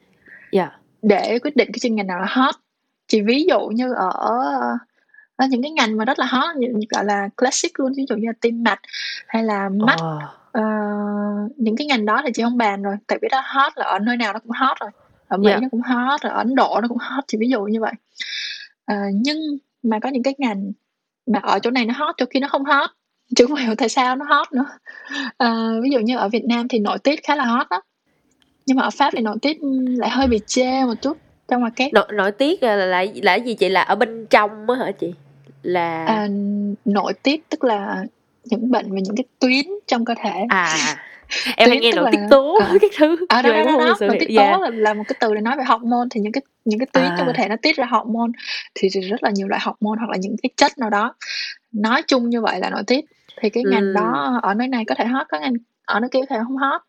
yeah. để quyết định cái chuyên ngành nào là hot. Chị ví dụ như ở, ở những cái ngành mà rất là hot, gọi là classic luôn, ví dụ như là tim mạch hay là mắt oh. Uh, những cái ngành đó thì chị không bàn rồi, tại vì đó hot là ở nơi nào nó cũng hot rồi, ở Mỹ yeah. nó cũng hot rồi, ở Ấn Độ nó cũng hot, chỉ ví dụ như vậy. Uh, nhưng mà có những cái ngành mà ở chỗ này nó hot, chỗ kia nó không hot, chứ không hiểu tại sao nó hot nữa. Uh, ví dụ như ở Việt Nam thì nội tiết khá là hot đó, nhưng mà ở Pháp thì nội tiết lại hơi bị chê một chút trong ngoài cái nội, nội tiết là là là gì chị, là ở bên trong mới hả chị? Là uh, nội tiết tức là những bệnh và những cái tuyến trong cơ thể. À, em hay nghe nội tiết tố à, cái thứ. À, đó, đó, đó, đó. Nội tiết tố yeah. là, là một cái từ để nói về hormone, thì những cái những cái tuyến à. trong cơ thể nó tiết ra hormone, thì, thì rất là nhiều loại hormone hoặc là những cái chất nào đó. Nói chung như vậy là nội tiết. Thì cái ngành ừ. đó ở nơi này có thể hot, có ngành ở nơi kia có thể không hot.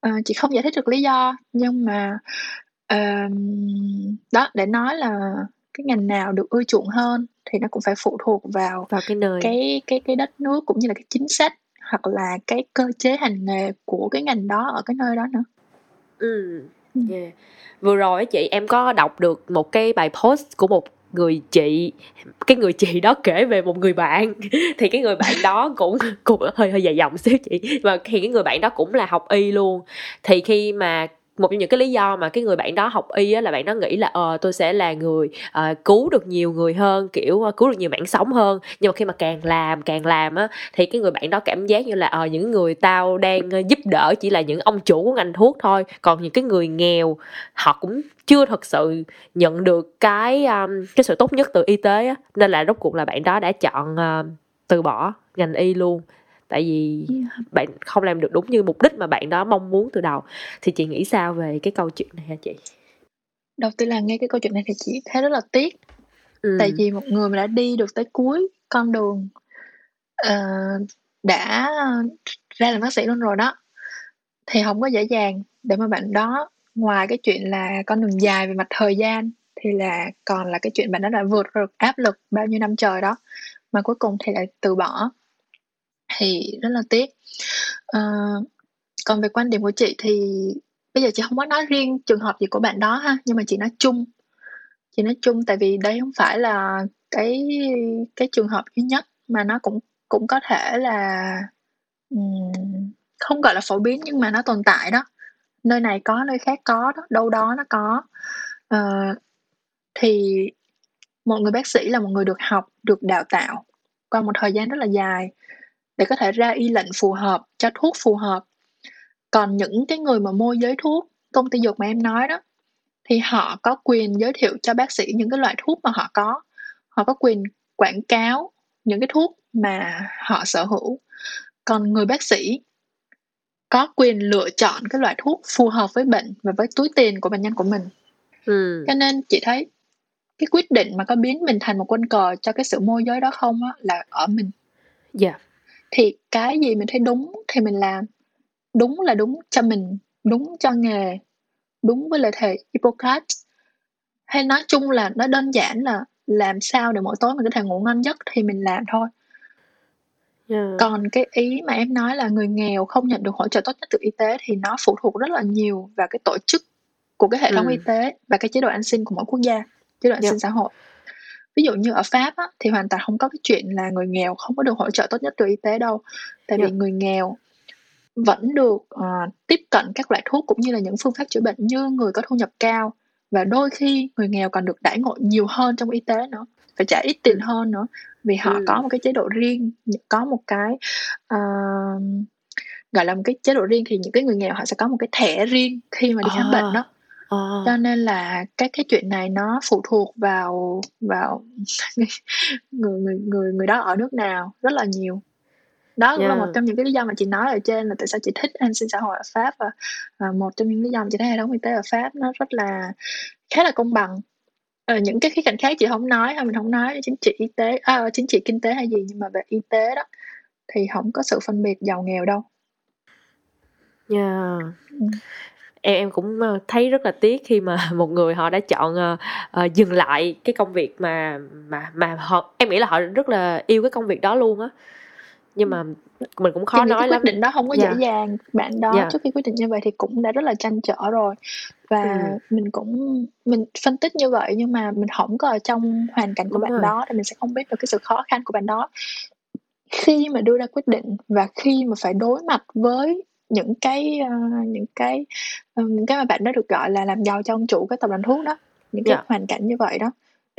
À, chị không giải thích được lý do, nhưng mà uh, đó để nói là cái ngành nào được ưa chuộng hơn thì nó cũng phải phụ thuộc vào, vào cái, nơi. cái cái cái đất nước cũng như là cái chính sách hoặc là cái cơ chế hành nghề của cái ngành đó ở cái nơi đó nữa. Ừ. Yeah. Vừa rồi chị em có đọc được một cái bài post của một người chị, cái người chị đó kể về một người bạn thì cái người bạn đó cũng cũng hơi hơi dài dòng xíu chị, mà thì cái người bạn đó cũng là học y luôn. Thì khi mà một trong những cái lý do mà cái người bạn đó học y á, là bạn đó nghĩ là ờ tôi sẽ là người uh, cứu được nhiều người hơn, kiểu uh, cứu được nhiều mạng sống hơn. Nhưng mà khi mà càng làm càng làm á, thì cái người bạn đó cảm giác như là ờ uh, những người tao đang uh, giúp đỡ chỉ là những ông chủ của ngành thuốc thôi, còn những cái người nghèo họ cũng chưa thật sự nhận được cái um, cái sự tốt nhất từ y tế á. Nên là rốt cuộc là bạn đó đã chọn uh, từ bỏ ngành y luôn, tại vì yeah. bạn không làm được đúng như mục đích mà bạn đó mong muốn từ đầu. Thì chị nghĩ sao về cái câu chuyện này hả chị? Đầu tiên là nghe cái câu chuyện này thì chị thấy rất là tiếc. ừ. Tại vì một người mà đã đi được tới cuối con đường, uh, đã ra làm bác sĩ luôn rồi đó, thì không có dễ dàng để mà bạn đó, ngoài cái chuyện là con đường dài về mặt thời gian, thì là còn là cái chuyện bạn đó đã vượt được áp lực bao nhiêu năm trời đó mà cuối cùng thì lại từ bỏ, thì rất là tiếc. uh, Còn về quan điểm của chị thì bây giờ chị không có nói riêng trường hợp gì của bạn đó ha, nhưng mà chị nói chung, chị nói chung tại vì đây không phải là cái cái trường hợp duy nhất, mà nó cũng cũng có thể là um, không gọi là phổ biến nhưng mà nó tồn tại đó, nơi này có, nơi khác có đó, đâu đó nó có. Uh, thì một người bác sĩ là một người được học, được đào tạo qua một thời gian rất là dài để có thể ra y lệnh phù hợp, cho thuốc phù hợp. Còn những cái người mà môi giới thuốc, công ty dược mà em nói đó, thì họ có quyền giới thiệu cho bác sĩ những cái loại thuốc mà họ có, họ có quyền quảng cáo những cái thuốc mà họ sở hữu. Còn người bác sĩ có quyền lựa chọn cái loại thuốc phù hợp với bệnh và với túi tiền của bệnh nhân của mình. Ừ. Cho nên chị thấy cái quyết định mà có biến mình thành một quân cờ cho cái sự môi giới đó không á, là ở mình. Dạ. Yeah. Thì cái gì mình thấy đúng thì mình làm, đúng là đúng cho mình, đúng cho nghề, đúng với lời thề Hippocrates. Hay nói chung là nó đơn giản là làm sao để mỗi tối mình có thể ngủ ngon giấc thì mình làm thôi. Yeah. Còn cái ý mà em nói là người nghèo không nhận được hỗ trợ tốt nhất từ y tế thì nó phụ thuộc rất là nhiều vào cái tổ chức của cái hệ thống ừ. y tế và cái chế độ an sinh của mỗi quốc gia, chế độ an yeah. sinh xã hội. Ví dụ như ở Pháp á, thì hoàn toàn không có cái chuyện là người nghèo không có được hỗ trợ tốt nhất từ y tế đâu. Tại yeah. vì người nghèo vẫn được uh, tiếp cận các loại thuốc cũng như là những phương pháp chữa bệnh như người có thu nhập cao. Và đôi khi người nghèo còn được đãi ngộ nhiều hơn trong y tế nữa, phải trả ít tiền hơn nữa, vì họ ừ. có một cái chế độ riêng, có một cái uh, gọi là một cái chế độ riêng, thì những cái người nghèo họ sẽ có một cái thẻ riêng khi mà đi khám à. bệnh đó. À. Cho nên là các cái chuyện này nó phụ thuộc vào vào người người người người đó ở nước nào rất là nhiều. Đó cũng yeah. là một trong những cái lý do mà chị nói ở trên là tại sao chị thích an sinh xã hội ở Pháp, và, và một trong những lý do mà chị thấy hệ thống y tế ở Pháp nó rất là khá là công bằng. Ở những cái khía cạnh khác chị không nói, hay mình không nói chính trị y tế, à, chính trị kinh tế hay gì, nhưng mà về y tế đó thì không có sự phân biệt giàu nghèo đâu. Yeah. Ừ. Em cũng thấy rất là tiếc khi mà một người họ đã chọn uh, dừng lại cái công việc mà mà mà họ, em nghĩ là họ rất là yêu cái công việc đó luôn á. Nhưng mà mình cũng khó nói lắm. Cái quyết định đó không có dễ yeah. dàng. Bạn đó yeah. trước khi quyết định như vậy thì cũng đã rất là trăn trở rồi. Và ừ. mình cũng mình phân tích như vậy, nhưng mà mình không có ở trong hoàn cảnh của Đúng bạn rồi. đó, thì mình sẽ không biết được cái sự khó khăn của bạn đó khi mà đưa ra quyết định, và khi mà phải đối mặt với những cái uh, những cái uh, những cái mà bạn đã được gọi là làm giàu cho ông chủ cái tập đoàn thuốc đó, những cái yeah. hoàn cảnh như vậy đó.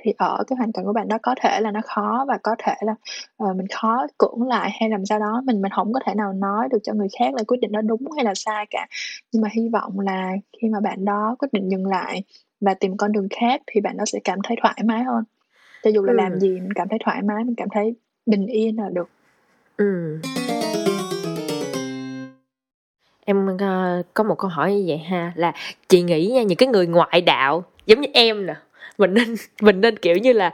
Thì ở cái hoàn cảnh của bạn đó có thể là nó khó, và có thể là uh, mình khó cưỡng lại hay làm sao đó. Mình mình không có thể nào nói được cho người khác là quyết định đó đúng hay là sai cả. Nhưng mà hy vọng là khi mà bạn đó quyết định dừng lại và tìm con đường khác thì bạn đó sẽ cảm thấy thoải mái hơn. Cho dù là ừ. làm gì mình cảm thấy thoải mái, mình cảm thấy bình yên là được. Ừ. Em uh, có một câu hỏi như vậy ha, là chị nghĩ nha, những cái người ngoại đạo giống như em nè, mình nên mình nên kiểu như là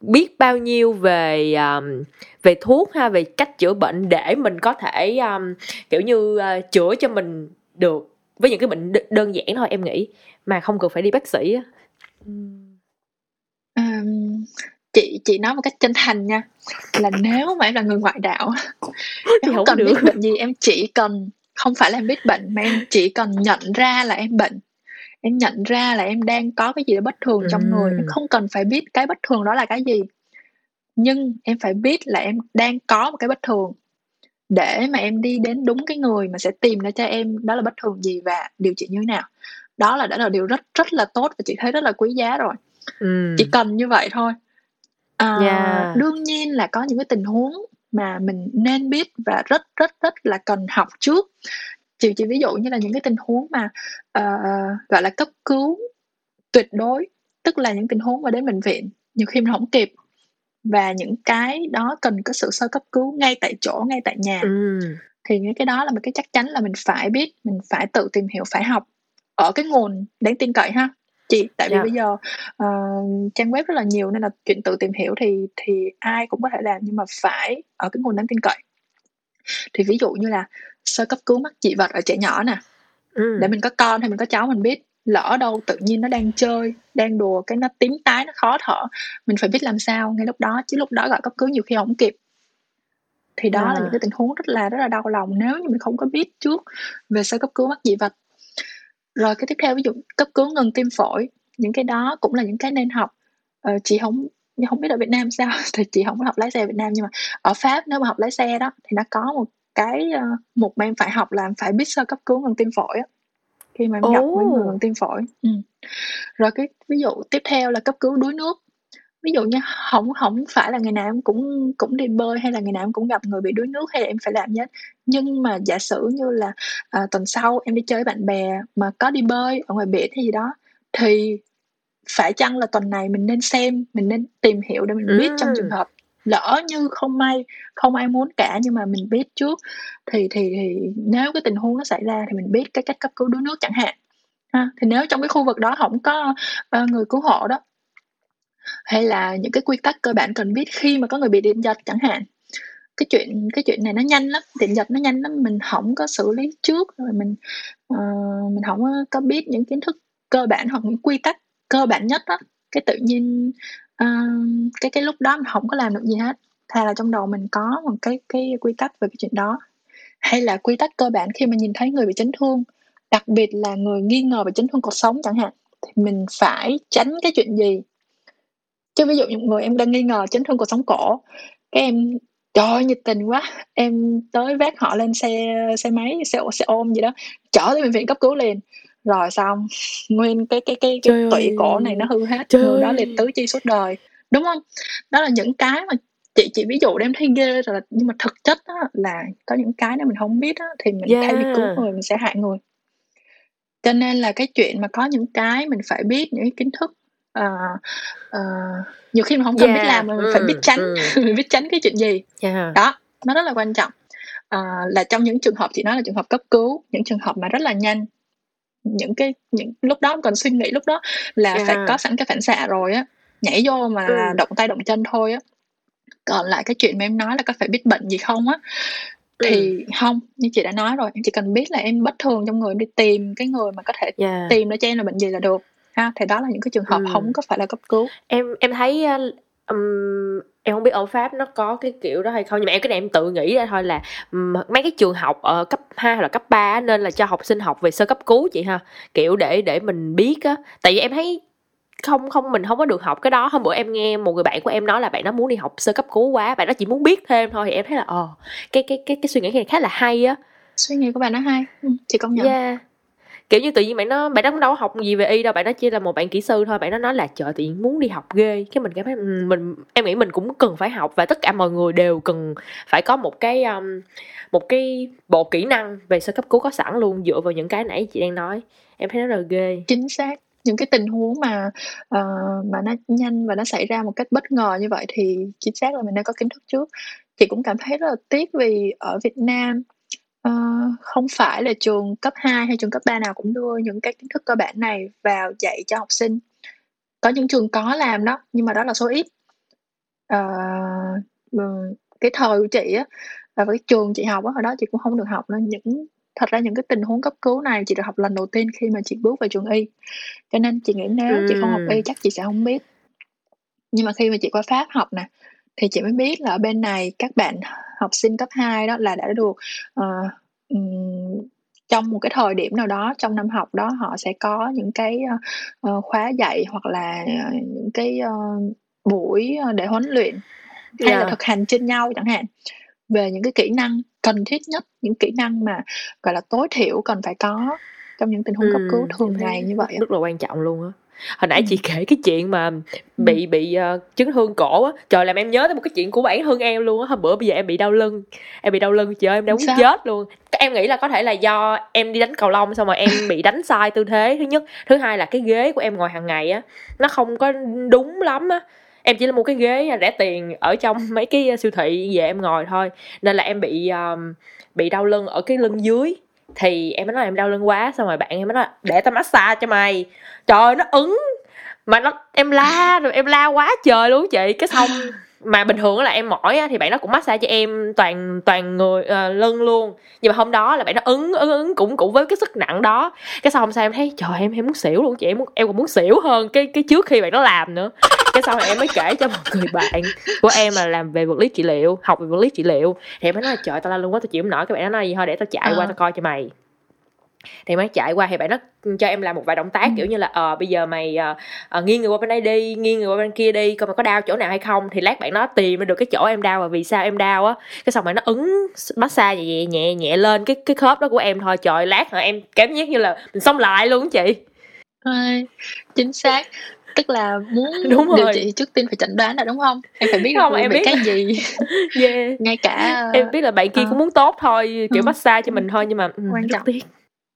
biết bao nhiêu về um, về thuốc ha, về cách chữa bệnh để mình có thể um, kiểu như uh, chữa cho mình được với những cái bệnh đơn giản thôi, em nghĩ, mà không cần phải đi bác sĩ. Um, chị chị nói một cách chân thành nha, là nếu mà em là người ngoại đạo em không cần được. biết bệnh gì, em chỉ cần, không phải là em biết bệnh mà em chỉ cần nhận ra là em bệnh. Em nhận ra là em đang có cái gì đó bất thường ừ. trong người. Em không cần phải biết cái bất thường đó là cái gì, nhưng em phải biết là em đang có một cái bất thường để mà em đi đến đúng cái người mà sẽ tìm ra cho em đó là bất thường gì và điều trị như thế nào. Đó là đã là điều rất rất là tốt và chị thấy rất là quý giá rồi. ừ. Chỉ cần như vậy thôi. à, yeah. Đương nhiên là có những cái tình huống mà mình nên biết và rất rất rất là cần học trước. Chị chỉ ví dụ như là những cái tình huống mà uh, gọi là cấp cứu tuyệt đối, tức là những tình huống mà đến bệnh viện nhiều khi mình không kịp, và những cái đó cần có sự sơ cấp cứu ngay tại chỗ, ngay tại nhà. ừ. Thì những cái đó là một cái chắc chắn là mình phải biết, mình phải tự tìm hiểu, phải học ở cái nguồn đáng tin cậy ha. chị, tại vì yeah. bây giờ uh, trang web rất là nhiều nên là chuyện tự tìm hiểu thì thì ai cũng có thể làm, nhưng mà phải ở cái nguồn đáng tin cậy. Thì ví dụ như là sơ cấp cứu mắc dị vật ở trẻ nhỏ nè, ừ. để mình có con hay mình có cháu mình biết, lỡ đâu tự nhiên nó đang chơi, đang đùa cái nó tím tái, nó khó thở, mình phải biết làm sao ngay lúc đó, chứ lúc đó gọi cấp cứu nhiều khi không kịp. Thì đó à. là những cái tình huống rất là rất là đau lòng nếu như mình không có biết trước về sơ cấp cứu mắc dị vật. Rồi cái tiếp theo ví dụ cấp cứu ngừng tim phổi, những cái đó cũng là những cái nên học. Ờ, chị không không biết ở Việt Nam sao, thì chị không có học lái xe ở Việt Nam, nhưng mà ở Pháp nếu mà học lái xe đó thì nó có một cái một em phải học là phải biết sơ cấp cứu ngừng tim phổi á, khi mà em gặp với người ngừng tim phổi. Ừ. Rồi cái ví dụ tiếp theo là cấp cứu đuối nước. Ví dụ như không không phải là ngày nào em cũng cũng đi bơi hay là ngày nào em cũng gặp người bị đuối nước hay là em phải làm gì hết, nhưng mà giả sử như là à, tuần sau em đi chơi với bạn bè mà có đi bơi ở ngoài biển hay gì đó, thì phải chăng là tuần này mình nên xem, mình nên tìm hiểu để mình biết ừ. trong trường hợp lỡ như không may không ai muốn cả, nhưng mà mình biết trước thì thì, thì nếu cái tình huống nó xảy ra thì mình biết cái cách cấp cứu đuối nước chẳng hạn ha. Thì nếu trong cái khu vực đó không có uh, người cứu hộ đó, hay là những cái quy tắc cơ bản cần biết khi mà có người bị điện giật chẳng hạn. Cái chuyện cái chuyện này nó nhanh lắm, điện giật nó nhanh lắm, mình không có xử lý trước, rồi mình uh, mình không có biết những kiến thức cơ bản hoặc những quy tắc cơ bản nhất đó, cái tự nhiên uh, cái cái lúc đó mình không có làm được gì hết. Thà là trong đầu mình có một cái cái quy tắc về cái chuyện đó, hay là quy tắc cơ bản khi mà nhìn thấy người bị chấn thương, đặc biệt là người nghi ngờ về chấn thương cột sống chẳng hạn, thì mình phải tránh cái chuyện gì. Chứ ví dụ những người em đang nghi ngờ chấn thương cột sống cổ, cái em trời ơi nhiệt tình quá, em tới vác họ lên xe xe máy, xe xe ôm gì đó, chở tới bệnh viện cấp cứu liền, rồi xong nguyên cái cái cái, cái tụy cổ này nó hư hết, người đó liệt tứ chi suốt đời, đúng không? Đó là những cái mà chị chỉ ví dụ để em thấy ghê rồi, nhưng mà thực chất đó là có những cái nếu mình không biết đó, thì mình yeah. thay vì cứu người mình sẽ hại người. Cho nên là cái chuyện mà có những cái mình phải biết, những cái kiến thức Uh, uh, nhiều khi mình không cần yeah. biết làm mà mình ừ, phải biết tránh ừ. mình biết tránh cái chuyện gì yeah. đó, nó rất là quan trọng. Uh, là trong những trường hợp chị nói là trường hợp cấp cứu, những trường hợp mà rất là nhanh, những cái những lúc đó còn suy nghĩ, lúc đó là yeah. phải có sẵn cái phản xạ rồi á, nhảy vô mà ừ. động tay động chân thôi á. Còn lại cái chuyện mà em nói là có phải biết bệnh gì không á, thì ừ. không, như chị đã nói rồi, em chỉ cần biết là em bất thường trong người, em đi tìm cái người mà có thể yeah. tìm ra cho em là bệnh gì là được. Ha, thì đó là những cái trường hợp ừ. không có phải là cấp cứu. Em em thấy um, em không biết ở Pháp nó có cái kiểu đó hay không, nhưng mà em cái này em tự nghĩ ra thôi, là um, mấy cái trường học ở uh, cấp hai hoặc là cấp ba nên là cho học sinh học về sơ cấp cứu chị ha, kiểu để để mình biết á. Tại vì em thấy không không mình không có được học cái đó. Hôm bữa em nghe một người bạn của em nói là bạn nó muốn đi học sơ cấp cứu quá, bạn nó chỉ muốn biết thêm thôi, thì em thấy là ờ uh, cái cái cái cái suy nghĩ này khá là hay á. Suy nghĩ của bạn nó hay, ừ, chị công nhận. Yeah. Kiểu như tự nhiên bạn nó, bạn nó cũng đâu có học gì về y đâu, bạn nó chỉ là một bạn kỹ sư thôi, bạn nó nói là trời tự nhiên muốn đi học ghê. Cái mình cảm thấy mình, em nghĩ mình cũng cần phải học, và tất cả mọi người đều cần phải có một cái um, một cái bộ kỹ năng về sơ cấp cứu có sẵn luôn, dựa vào những cái nãy chị đang nói, em thấy nó rất là ghê. Chính xác, những cái tình huống mà uh, mà nó nhanh và nó xảy ra một cách bất ngờ như vậy thì chính xác là mình nên có kiến thức trước. Chị cũng cảm thấy rất là tiếc vì ở Việt Nam Uh, không phải là trường cấp hai hay trường cấp ba nào cũng đưa những cái kiến thức cơ bản này vào dạy cho học sinh. Có những trường có làm đó, nhưng mà đó là số ít. Uh, cái thời của chị á, và cái trường chị học á, hồi đó chị cũng không được học, nên những thật ra những cái tình huống cấp cứu này chị được học lần đầu tiên khi mà chị bước vào trường y. Cho nên chị nghĩ nếu ừ. chị không học y chắc chị sẽ không biết. Nhưng mà khi mà chị qua Pháp học nè, thì chị mới biết là ở bên này các bạn học sinh cấp hai đó là đã được uh, um, trong một cái thời điểm nào đó trong năm học đó họ sẽ có những cái uh, khóa dạy hoặc là những cái uh, buổi để huấn luyện hay yeah. là thực hành trên nhau chẳng hạn, về những cái kỹ năng cần thiết nhất, những kỹ năng mà gọi là tối thiểu cần phải có trong những tình huống ừ, cấp cứu thường ngày như vậy, rất là quan trọng luôn á. Hồi nãy ừ. chị kể cái chuyện mà bị ừ. bị uh, chấn thương cổ á, trời làm em nhớ tới một cái chuyện của bản thân em luôn á. Hôm bữa bây giờ em bị đau lưng, em bị đau lưng trời ơi, em đang muốn chết luôn. Em nghĩ là có thể là do em đi đánh cầu lông xong rồi em bị đánh sai tư thế, thứ nhất. Thứ hai là cái ghế của em ngồi hàng ngày á, nó không có đúng lắm á. Em chỉ là một cái ghế rẻ tiền ở trong mấy cái siêu thị về em ngồi thôi, nên là em bị uh, bị đau lưng ở cái lưng dưới. thì em mới nói là em đau lưng quá. Xong rồi bạn em mới nói là để tao massage cho mày. Trời ơi, nó ứng mà nó em la rồi em la quá trời luôn chị. Cái xong mà bình thường là em mỏi á, thì bạn nó cũng massage cho em toàn toàn người uh, lưng luôn. Nhưng mà hôm đó là bạn nó ứng ứng ứng cũng cũng với cái sức nặng đó. Cái xong hôm sau em thấy trời em em muốn xỉu luôn chị, em muốn, em còn muốn xỉu hơn cái cái trước khi bạn nó làm nữa. Cái xong em mới kể cho một người bạn của em là làm về vật lý trị liệu, học về vật lý trị liệu, thì em mới nói là trời tao la luôn quá tao chịu không nổi. Các bạn nó nói gì thôi để tao chạy ờ. qua tao coi cho mày. Thì mới chạy qua thì bạn nó cho em làm một vài động tác ừ. kiểu như là ờ à, bây giờ mày à, à, nghiêng người qua bên đây đi, nghiêng người qua bên kia đi, coi mày có đau chỗ nào hay không. Thì lát bạn nó tìm được cái chỗ em đau và vì sao em đau á. Cái xong bạn nó ứng massage nhẹ nhẹ nhẹ lên cái cái khớp đó của em thôi. Trời, lát hả em cảm giác như là mình sống lại luôn chị. À, chính xác, tức là muốn đúng điều rồi. Trị trước tiên phải chẩn đoán là đúng không? Em phải biết không, được em biết cái là... gì. Yeah. Ngay cả em biết là bạn kia à. cũng muốn tốt thôi, kiểu ừ. massage cho mình thôi, nhưng mà quan trọng.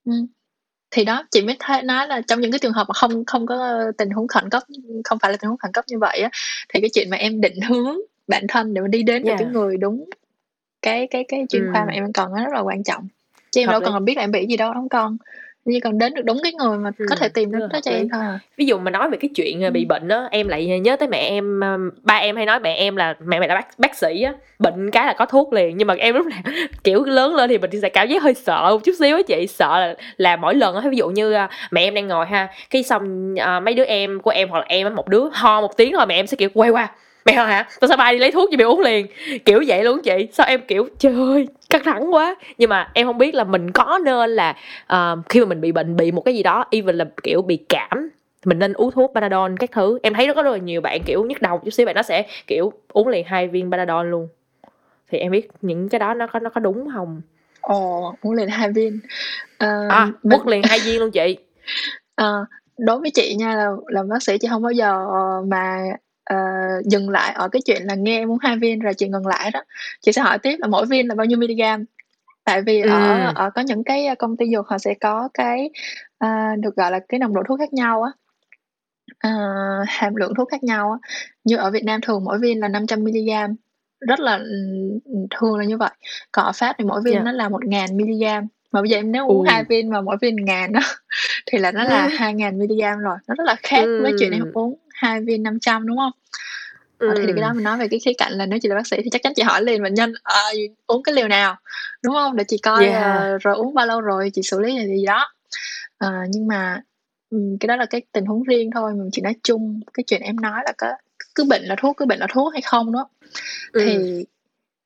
Ừ. Thì đó, chị mới thấy nói là trong những cái trường hợp mà không không có tình huống khẩn cấp, không phải là tình huống khẩn cấp như vậy á, thì cái chuyện mà em định hướng bản thân để mà đi đến yeah. với cái người đúng cái cái cái chuyên ừ. khoa mà em cần, nó rất là quan trọng. Chứ em Hợp đâu cần biết là em bị gì đâu đúng con. Như còn đến được đúng cái người mà ừ, có thể tìm đến đó cho em thôi. Ví dụ mà nói về cái chuyện bị bệnh á, em lại nhớ tới mẹ em. Ba em hay nói mẹ em là mẹ mẹ là bác, bác sĩ á, bệnh cái là có thuốc liền. Nhưng mà em lúc nào kiểu lớn lên thì mình sẽ cảm giác hơi sợ một chút xíu á chị. Sợ là, là mỗi lần á, ví dụ như mẹ em đang ngồi ha, cái xong à, mấy đứa em của em hoặc là em một đứa ho một tiếng thôi, mẹ em sẽ kiểu quay qua mẹ ho hả, tao sẽ bay đi lấy thuốc cho mẹ uống liền, kiểu vậy luôn chị. Sao em kiểu trời ơi căng thẳng quá. Nhưng mà em không biết là mình có nên là uh, khi mà mình bị bệnh, bị một cái gì đó, even là kiểu bị cảm, mình nên uống thuốc Panadol các thứ. Em thấy nó có rất là nhiều bạn kiểu nhức đầu chút xíu, bạn nó sẽ kiểu uống liền hai viên Panadol luôn. Thì em biết những cái đó nó có nó có đúng không? Ồ, uống liền hai viên uh, à uống liền hai viên luôn chị. Uh, đối với chị nha, là làm bác sĩ chị không bao giờ mà Uh, dừng lại ở cái chuyện là nghe em uống hai viên rồi chị ngừng lại đó. Chị sẽ hỏi tiếp là mỗi viên là bao nhiêu miligam. Tại vì ừ. ở, ở có những cái công ty dược họ sẽ có cái uh, được gọi là cái nồng độ thuốc khác nhau á, uh, hàm lượng thuốc khác nhau á. Như ở Việt Nam thường mỗi viên là năm trăm miligam, rất là thường là như vậy. Còn ở Pháp thì mỗi viên yeah. nó là một nghìn miligam. Mà bây giờ em nếu uống hai ừ. viên mà mỗi viên ngàn đó thì là nó là hai ngàn miligam rồi. Nó rất là khác ừ. với chuyện em uống hai viên năm trăm đúng không? Ừ. Thì cái đó mình nói về cái khía cạnh là nếu chị là bác sĩ thì chắc chắn chị hỏi liền bệnh nhân à, uống cái liều nào đúng không? Để chị coi yeah. uh, rồi uống bao lâu rồi chị xử lý là gì đó. Uh, nhưng mà um, cái đó là cái tình huống riêng thôi. Mình chỉ nói chung cái chuyện em nói là cái, cứ bệnh là thuốc, cứ bệnh là thuốc hay không đó. Ừ. Thì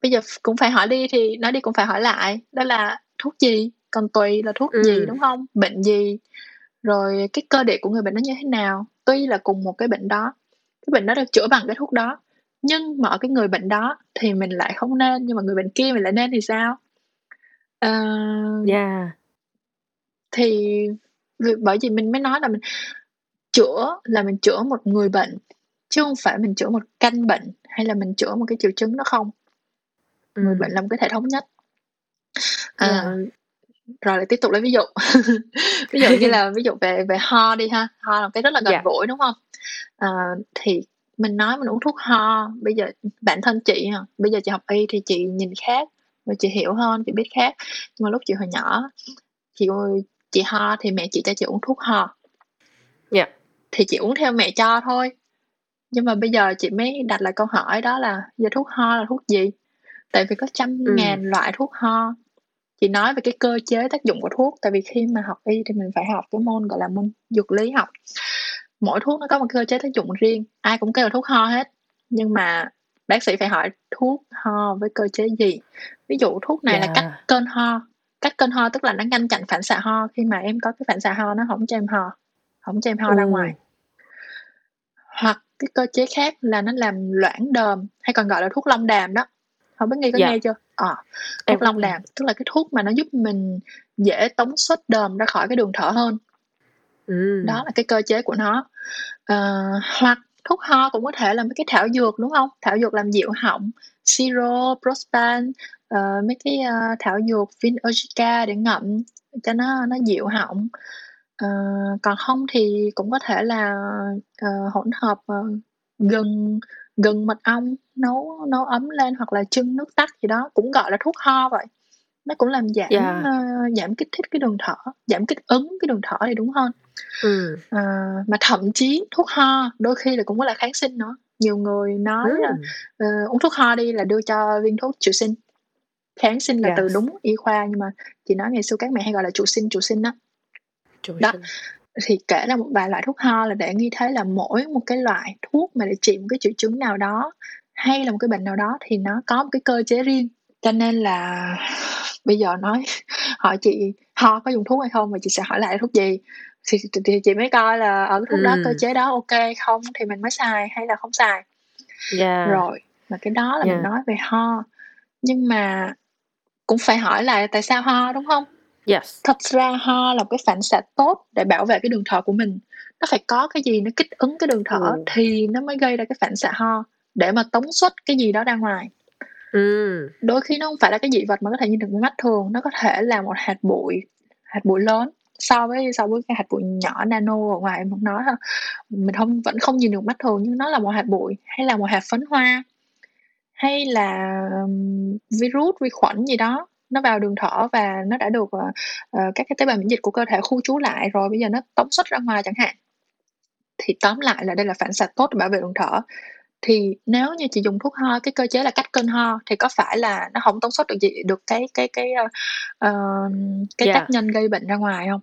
bây giờ cũng phải hỏi đi, thì nói đi cũng phải hỏi lại. Đó là thuốc gì, còn tùy là thuốc ừ. gì đúng không? Bệnh gì, rồi cái cơ địa của người bệnh nó như thế nào. Tuy là cùng một cái bệnh đó, cái bệnh đó được chữa bằng cái thuốc đó, nhưng mà ở cái người bệnh đó thì mình lại không nên, nhưng mà người bệnh kia mình lại nên thì sao? Uh, yeah. Thì bởi vì mình mới nói là mình chữa là mình chữa một người bệnh, chứ không phải mình chữa một căn bệnh hay là mình chữa một cái triệu chứng nó không. Ừ. Người bệnh là một cái thể thống nhất. Uh, yeah. Rồi lại tiếp tục lấy ví dụ ví dụ như là ví dụ về về ho đi ha. Ho là cái rất là gần yeah. gũi đúng không? À, thì mình nói mình uống thuốc ho. Bây giờ bản thân chị, bây giờ chị học y thì chị nhìn khác và chị hiểu hơn, chị biết khác. Nhưng mà lúc chị hồi nhỏ chị chị ho thì mẹ chị cho chị uống thuốc ho, yeah. thì chị uống theo mẹ cho thôi. Nhưng mà bây giờ chị mới đặt lại câu hỏi đó là giờ thuốc ho là thuốc gì? Tại vì có trăm ừ. ngàn loại thuốc ho. Chị nói về cái cơ chế tác dụng của thuốc. Tại vì khi mà học y thì mình phải học cái môn gọi là môn dược lý học. Mỗi thuốc nó có một cơ chế tác dụng riêng. Ai cũng kêu là thuốc ho hết, nhưng mà bác sĩ phải hỏi thuốc ho với cơ chế gì. Ví dụ thuốc này yeah. là cắt cơn ho. Cắt cơn ho tức là nó ngăn chặn phản xạ ho. Khi mà em có cái phản xạ ho, nó không cho em ho, không cho em ho ừ. ra ngoài. Hoặc cái cơ chế khác là nó làm loãng đờm, hay còn gọi là thuốc long đàm đó. Không biết Nghi có yeah. nghe chưa? Ờ, thuốc long đàm tức là cái thuốc mà nó giúp mình dễ tống xuất đờm ra khỏi cái đường thở hơn. ừ. Đó là cái cơ chế của nó. À, hoặc thuốc ho cũng có thể là mấy cái thảo dược đúng không? Thảo dược làm dịu họng, siro, prospan, uh, mấy cái uh, thảo dược Vinergica để ngậm cho nó nó dịu họng. Uh, còn không thì cũng có thể là uh, hỗn hợp uh, gừng gừng mật ong nấu nấu ấm lên, hoặc là chưng nước tắc gì đó, cũng gọi là thuốc ho vậy. nó cũng làm giảm yeah. uh, giảm kích thích cái đường thở, giảm kích ứng cái đường thở này đúng không? Ừ. Uh, mà thậm chí thuốc ho đôi khi là cũng có là kháng sinh nữa. Nhiều người nói ừ. là uh, uống thuốc ho đi là đưa cho viên thuốc trụ sinh. Kháng sinh là yes. từ đúng y khoa, nhưng mà chị nói ngày xưa các mẹ hay gọi là trụ sinh, trụ sinh đó. Trụ đó. Sinh. Thì kể ra một vài loại thuốc ho là để nghi thế là mỗi một cái loại thuốc mà để trị một cái triệu chứng nào đó hay là một cái bệnh nào đó thì nó có một cái cơ chế riêng. Cho nên là bây giờ nói hỏi chị ho có dùng thuốc hay không, mà chị sẽ hỏi lại thuốc gì thì, thì chị mới coi là ở cái thuốc ừ. đó cơ chế đó ok không thì mình mới xài hay là không xài. yeah. Rồi mà cái đó là yeah. mình nói về ho, nhưng mà cũng phải hỏi lại tại sao ho đúng không? Yes. Thật ra ho là một cái phản xạ tốt để bảo vệ cái đường thở của mình. Nó phải có cái gì nó kích ứng cái đường thở ừ. thì nó mới gây ra cái phản xạ ho để mà tống xuất cái gì đó ra ngoài. Ừ. Đôi khi nó không phải là cái dị vật mà có thể nhìn được với mắt thường. Nó có thể là một hạt bụi, hạt bụi lớn so với so với cái hạt bụi nhỏ nano ở ngoài mình nói ha, mình không vẫn không nhìn được mắt thường, nhưng nó là một hạt bụi hay là một hạt phấn hoa hay là virus, vi khuẩn gì đó. Nó vào đường thở và nó đã được uh, các cái tế bào miễn dịch của cơ thể khu trú lại rồi, bây giờ nó tống xuất ra ngoài chẳng hạn. Thì tóm lại là đây là phản xạ tốt để bảo vệ đường thở. Thì nếu như chị dùng thuốc ho, cái cơ chế là cắt cơn ho, thì có phải là nó không tống xuất được gì được cái cái cái uh, cái tác yeah. nhân gây bệnh ra ngoài không?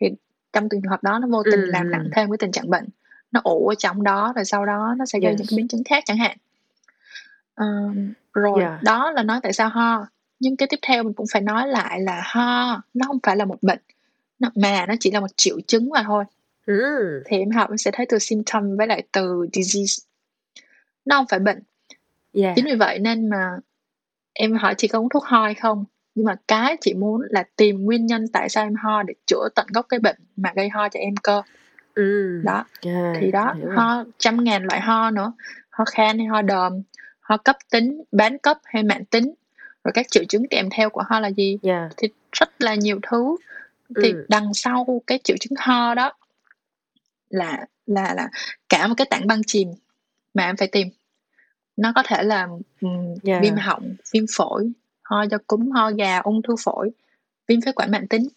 Thì trong trường hợp đó nó vô tình ừ. làm nặng thêm cái tình trạng bệnh, nó ủ ở trong đó rồi sau đó nó sẽ gây yes. những cái biến chứng khác chẳng hạn. Uh, rồi yeah. đó là nói tại sao ho. Nhưng cái tiếp theo mình cũng phải nói lại là ho nó không phải là một bệnh mà nó chỉ là một triệu chứng mà thôi. ừ. Thì em học em sẽ thấy từ symptom với lại từ disease, nó không phải bệnh. yeah. Chính vì vậy nên mà em hỏi chị có uống thuốc ho hay không, nhưng mà cái chị muốn là tìm nguyên nhân tại sao em ho để chữa tận gốc cái bệnh mà gây ho cho em cơ. ừ. Đó yeah, thì đó ho trăm ngàn loại ho nữa, ho khan hay ho đờm, ho cấp tính, bán cấp hay mãn tính, rồi các triệu chứng kèm theo của ho là gì. yeah. Thì rất là nhiều thứ. Thì ừ. đằng sau cái triệu chứng ho đó là là là cả một cái tảng băng chìm mà em phải tìm. Nó có thể là um, yeah. viêm họng, viêm phổi, ho do cúm, ho gà, ung thư phổi, viêm phế quản mãn tính,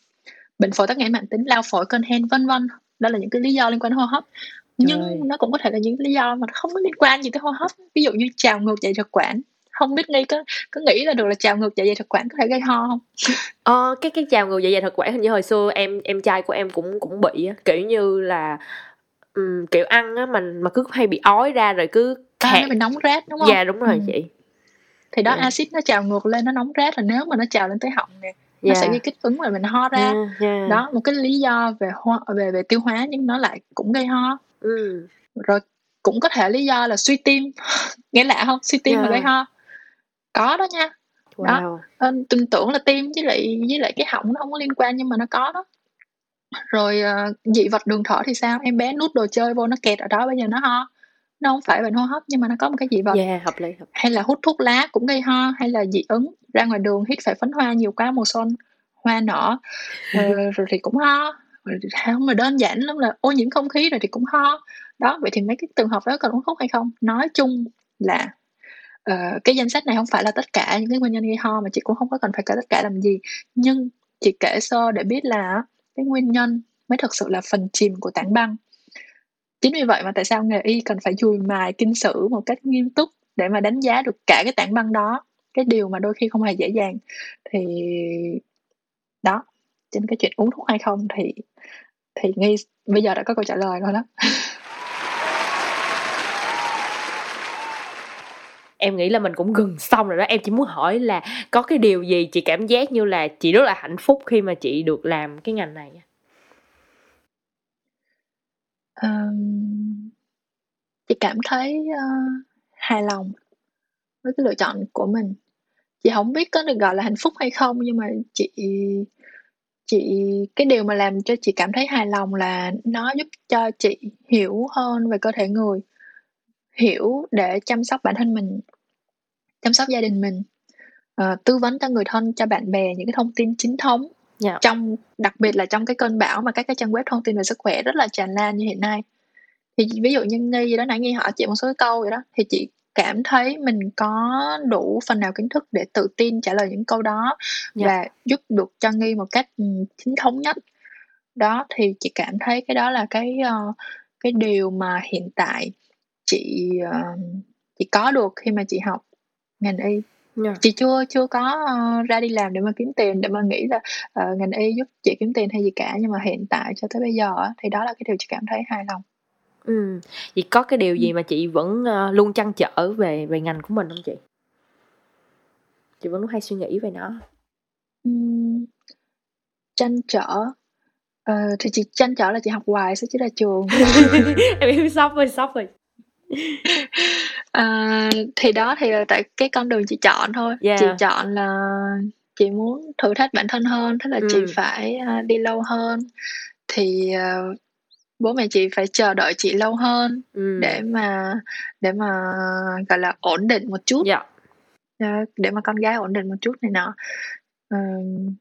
bệnh phổi tắc nghẽn mãn tính, lao phổi, cơn hen, vân vân. Đó là những cái lý do liên quan đến hô hấp. Trời nhưng ơi. Nó cũng có thể là những lý do mà không có liên quan gì tới hô hấp, ví dụ như trào ngược dạ dày quản. Không biết Nghi có, có nghĩ là được là trào ngược dạ dày thực quản có thể gây ho không? Ờ, cái cái trào ngược dạ dày thực quản hình như hồi xưa em em trai của em cũng cũng bị, kiểu như là um, kiểu ăn á mình mà cứ hay bị ói ra rồi cứ khạc. À, nó bị nóng rát đúng không? Dạ đúng rồi ừ. chị. Thì đó ừ. axit nó trào ngược lên, nó nóng rát, rồi nếu mà nó trào lên tới họng nè, nó yeah. sẽ gây kích ứng mà mình ho ra. Yeah, yeah. Đó một cái lý do về ho, về về tiêu hóa, nhưng nó lại cũng gây ho. Ừ. Rồi cũng có thể lý do là suy tim. Nghe lạ không? Suy tim yeah. mà gây ho. Có đó nha. Wow. Đó. Tôi tưởng là tim với lại với lại cái họng nó không có liên quan, nhưng mà nó có đó. Rồi uh, dị vật đường thở thì sao? Em bé nút đồ chơi vô nó kẹt ở đó, bây giờ nó ho. Nó không phải bệnh hô hấp nhưng mà nó có một cái dị vật. Yeah, hợp lý, hợp. Hay là hút thuốc lá cũng gây ho, hay là dị ứng ra ngoài đường hít phải phấn hoa nhiều quá mùa xuân hoa nở rồi, rồi thì cũng ho. Rồi không, mà đơn giản lắm là ô nhiễm không khí rồi thì cũng ho. Đó, vậy thì mấy cái trường hợp đó cần uống thuốc hay không? Nói chung là Uh, cái danh sách này không phải là tất cả những cái nguyên nhân gây ho, mà chị cũng không có cần phải kể tất cả làm gì, nhưng chị kể sơ để biết là cái nguyên nhân mới thực sự là phần chìm của tảng băng. Chính vì vậy mà tại sao nghề y cần phải dùi mài kinh sử một cách nghiêm túc để mà đánh giá được cả cái tảng băng đó, cái điều mà đôi khi không hề dễ dàng. Thì đó, trên cái chuyện uống thuốc hay không thì thì Nghi bây giờ đã có câu trả lời rồi đó. Em nghĩ là mình cũng gần xong rồi đó. Em chỉ muốn hỏi là có cái điều gì chị cảm giác như là chị rất là hạnh phúc khi mà chị được làm cái ngành này? Um, chị cảm thấy uh, hài lòng với cái lựa chọn của mình. Chị không biết có được gọi là hạnh phúc hay không, nhưng mà chị chị cái điều mà làm cho chị cảm thấy hài lòng là nó giúp cho chị hiểu hơn về cơ thể người, hiểu để chăm sóc bản thân mình, chăm sóc gia đình mình, uh, tư vấn cho người thân, cho bạn bè những cái thông tin chính thống, yeah. trong đặc biệt là trong cái cơn bão mà các cái trang web thông tin về sức khỏe rất là tràn lan như hiện nay. Thì ví dụ như Nghi gì đó, nãy Nghi hỏi chị một số câu vậy đó, thì chị cảm thấy mình có đủ phần nào kiến thức để tự tin trả lời những câu đó, yeah. và giúp được cho Nghi một cách chính thống nhất. Đó thì chị cảm thấy cái đó là cái uh, cái điều mà hiện tại chị uh, chị có được khi mà chị học ngành y. Yeah. Chị chưa chưa có uh, ra đi làm để mà kiếm tiền, để mà nghĩ là uh, ngành y giúp chị kiếm tiền hay gì cả, nhưng mà hiện tại cho tới bây giờ thì đó là cái điều chị cảm thấy hài lòng. Ừ. Vậy có cái điều gì mà chị vẫn uh, luôn trăn trở về về ngành của mình không chị? Chị vẫn luôn hay suy nghĩ về nó. Uhm, trăn trở ờ, thì chị trăn trở là chị học hoài sẽ chỉ là trường. Em hiểu, sốc rồi, sốc rồi. À, thì đó thì là tại cái con đường chị chọn thôi, yeah. Chị chọn là chị muốn thử thách bản thân hơn, thế là ừ. chị phải uh, đi lâu hơn, thì uh, bố mẹ chị phải chờ đợi chị lâu hơn, ừ. để mà để mà gọi là ổn định một chút, yeah. uh, để mà con gái ổn định một chút này nọ. Uh,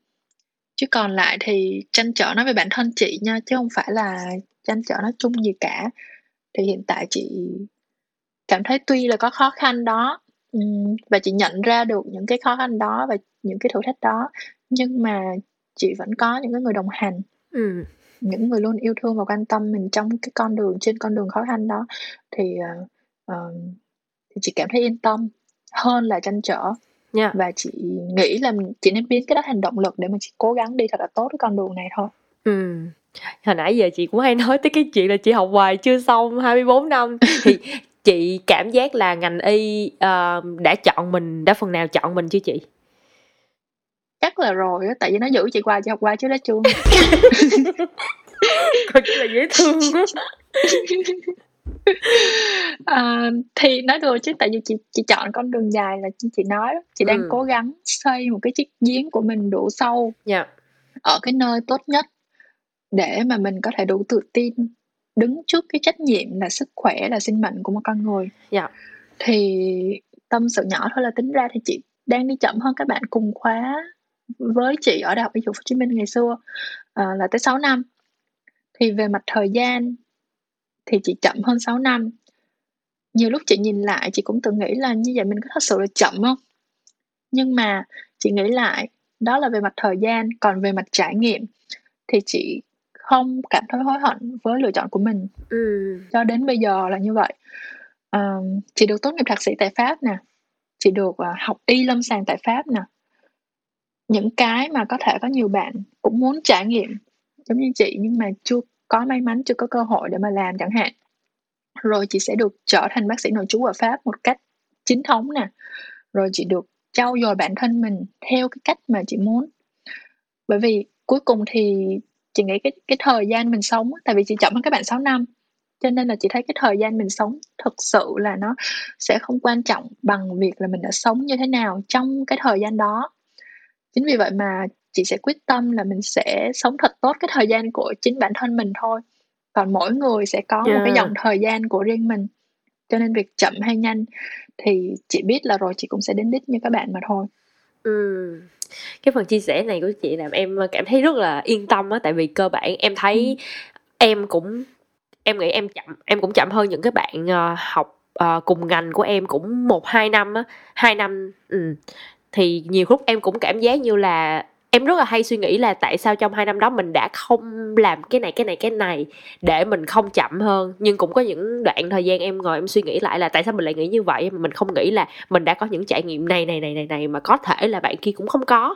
chứ còn lại thì trăn trở nói về bản thân chị nha, chứ không phải là trăn trở nói chung gì cả. Thì hiện tại chị cảm thấy tuy là có khó khăn đó, và chị nhận ra được những cái khó khăn đó và những cái thử thách đó, nhưng mà chị vẫn có những cái người đồng hành, ừ. những người luôn yêu thương và quan tâm mình trong cái con đường, trên con đường khó khăn đó, thì, uh, thì chị cảm thấy yên tâm hơn là trăn trở, yeah. và chị nghĩ là chị nên biến cái đó thành động lực để mà chị cố gắng đi thật là tốt cái con đường này thôi. Ừ. Hồi nãy giờ chị cũng hay nói tới cái chuyện là chị học hoài chưa xong hai mươi bốn năm. Thì chị cảm giác là ngành y uh, đã chọn mình, đã phần nào chọn mình chưa chị? Chắc là rồi, tại vì nó giữ chị hoài, chị học hoài chứ đã chuông. Coi chị là dễ thương quá. À, thì nói đùa chứ tại vì chị, chị chọn con đường dài là chị nói chị đang ừ. cố gắng xây một cái chiếc giếng của mình đủ sâu, yeah. ở cái nơi tốt nhất để mà mình có thể đủ tự tin đứng trước cái trách nhiệm là sức khỏe, là sinh mệnh của một con người. Yeah. Thì tâm sự nhỏ thôi là tính ra thì chị đang đi chậm hơn các bạn cùng khóa với chị ở Đại học Y Dược Hồ Chí Minh ngày xưa, à, là tới sáu năm. Thì về mặt thời gian thì chị chậm hơn sáu năm. Nhiều lúc chị nhìn lại chị cũng tự nghĩ là như vậy mình có thật sự là chậm không? Nhưng mà chị nghĩ lại đó là về mặt thời gian, còn về mặt trải nghiệm thì chị không cảm thấy hối hận với lựa chọn của mình, ừ. cho đến bây giờ là như vậy. À, chị được tốt nghiệp thạc sĩ tại Pháp nè, chị được học y lâm sàng tại Pháp nè, những cái mà có thể có nhiều bạn cũng muốn trải nghiệm giống như chị nhưng mà chưa có may mắn, chưa có cơ hội để mà làm chẳng hạn. Rồi chị sẽ được trở thành bác sĩ nội trú ở Pháp một cách chính thống nè, rồi chị được trau dồi bản thân mình theo cái cách mà chị muốn. Bởi vì cuối cùng thì chị nghĩ cái, cái thời gian mình sống, tại vì chị chậm hơn các bạn sáu năm, cho nên là chị thấy cái thời gian mình sống thực sự là nó sẽ không quan trọng bằng việc là mình đã sống như thế nào trong cái thời gian đó. Chính vì vậy mà chị sẽ quyết tâm là mình sẽ sống thật tốt cái thời gian của chính bản thân mình thôi. Còn mỗi người sẽ có yeah. một cái dòng thời gian của riêng mình, cho nên việc chậm hay nhanh thì chị biết là rồi chị cũng sẽ đến đích như các bạn mà thôi. Ừ. Cái phần chia sẻ này của chị làm em cảm thấy rất là yên tâm á, tại vì cơ bản em thấy ừ. em cũng em nghĩ em chậm em cũng chậm hơn những cái bạn uh, học uh, cùng ngành của em cũng một hai năm á, hai năm ừ. thì nhiều lúc em cũng cảm giác như là em rất là hay suy nghĩ là tại sao trong hai năm đó mình đã không làm cái này cái này cái này để mình không chậm hơn. Nhưng cũng có những đoạn thời gian em ngồi em suy nghĩ lại là tại sao mình lại nghĩ như vậy, mình không nghĩ là mình đã có những trải nghiệm này này này này này mà có thể là bạn kia cũng không có.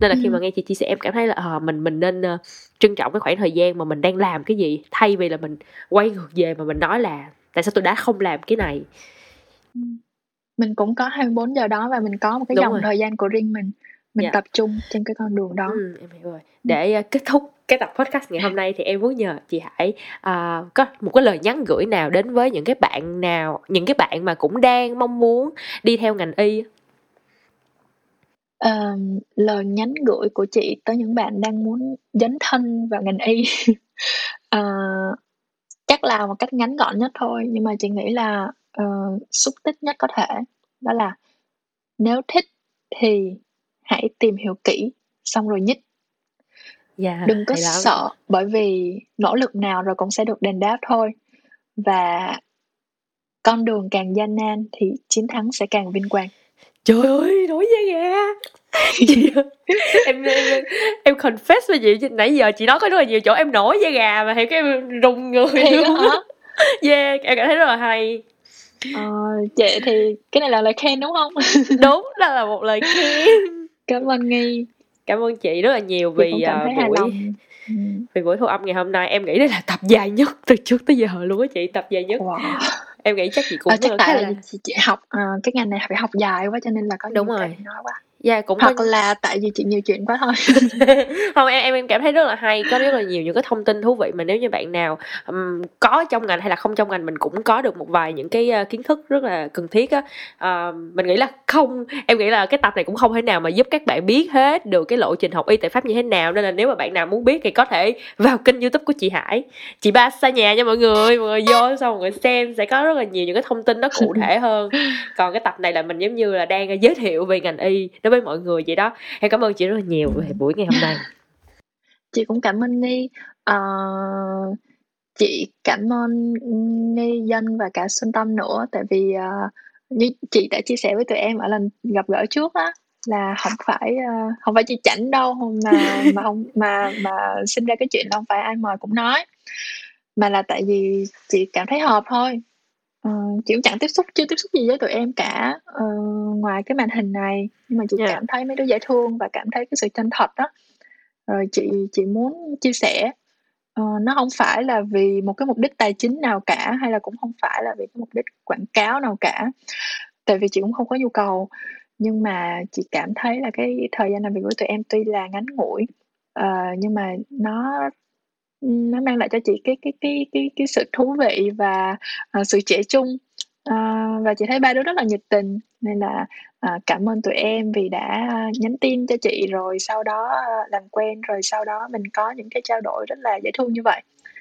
Nên là khi mà nghe chị chia sẻ em cảm thấy là à, mình mình nên uh, trân trọng cái khoảng thời gian mà mình đang làm cái gì, thay vì là mình quay ngược về mà mình nói là tại sao tôi đã không làm cái này. Mình cũng có hai mươi bốn giờ đó và mình có một cái Đúng dòng rồi. Thời gian của riêng mình. Mình yeah. tập trung trên cái con đường đó. Ừ, em hiểu rồi. Để uh, kết thúc cái tập podcast ngày hôm nay thì em muốn nhờ chị Hải uh, có một cái lời nhắn gửi nào đến với những cái bạn nào, những cái bạn mà cũng đang mong muốn đi theo ngành y. Uh, lời nhắn gửi của chị tới những bạn đang muốn dấn thân vào ngành y uh, chắc là một cách ngắn gọn nhất thôi, nhưng mà chị nghĩ là uh, xúc tích nhất có thể. Đó là nếu thích thì hãy tìm hiểu kỹ xong rồi nhích. Yeah, đừng có sợ, bởi vì nỗ lực nào rồi cũng sẽ được đền đáp thôi. Và Con đường càng gian nan thì chiến thắng sẽ càng vinh quang. Trời ơi, nói với gà. em, em em confess với chị, nãy giờ chị nói có rất là nhiều chỗ em nổi với gà mà thấy cái em rùng người luôn á. Yeah, em cảm thấy rất là hay. Ờ, vậy thì cái này là lời khen đúng không? Đúng, đó là một lời khen. Cảm ơn Nghi. Cảm ơn chị rất là nhiều vì uh, buổi ừ. vì buổi thu âm ngày hôm nay. Em nghĩ đây là tập dài nhất từ trước tới giờ luôn á chị, tập dài nhất. Wow. Em nghĩ chắc chị cũng à, chắc tại là chị, chị học uh, cái ngành này phải học dài quá cho nên là có đúng rồi nói quá. Yeah, cũng hoặc có... là tại vì chị nhiều chuyện quá thôi. Không, em em cảm thấy rất là hay, có rất là nhiều những cái thông tin thú vị mà nếu như bạn nào um, có trong ngành hay là không trong ngành mình cũng có được một vài những cái uh, kiến thức rất là cần thiết á. Uh, mình nghĩ là không, em nghĩ là cái tập này cũng không thể nào mà giúp các bạn biết hết được cái lộ trình học y tại Pháp như thế nào, nên là nếu mà bạn nào muốn biết thì có thể vào kênh YouTube của chị Hải, chị Ba Xa Nhà nha mọi người, mọi người vô xong mọi người xem sẽ có rất là nhiều những cái thông tin nó cụ thể hơn. Còn cái tập này là mình giống như là đang giới thiệu về ngành y đối với mọi người vậy đó. Em cảm ơn chị rất là nhiều về buổi ngày hôm nay. Chị cũng cảm ơn Ni. Uh, chị cảm ơn Ni, Dân và cả Xuân Tâm nữa, tại vì uh, như chị đã chia sẻ với tụi em ở lần gặp gỡ trước á, là không phải uh, không phải chị chảnh đâu mà mà không mà mà sinh ra cái chuyện là không phải ai mời cũng nói, mà là tại vì chị cảm thấy hợp thôi. Uh, chị cũng chẳng tiếp xúc, chưa tiếp xúc gì với tụi em cả, uh, ngoài cái màn hình này, nhưng mà chị yeah. cảm thấy mấy đứa dễ thương và cảm thấy cái sự chân thật đó, rồi chị chị muốn chia sẻ. Uh, nó không phải là vì một cái mục đích tài chính nào cả, hay là cũng không phải là vì cái mục đích quảng cáo nào cả, tại vì chị cũng không có nhu cầu, nhưng mà chị cảm thấy là cái thời gian làm việc của tụi em tuy là ngắn ngủi, uh, nhưng mà nó nó mang lại cho chị cái cái cái cái cái sự thú vị và uh, sự trẻ trung, uh, và chị thấy ba đứa rất là nhiệt tình, nên là uh, cảm ơn tụi em vì đã nhắn tin cho chị, rồi sau đó uh, làm quen, rồi sau đó mình có những cái trao đổi rất là dễ thương như vậy.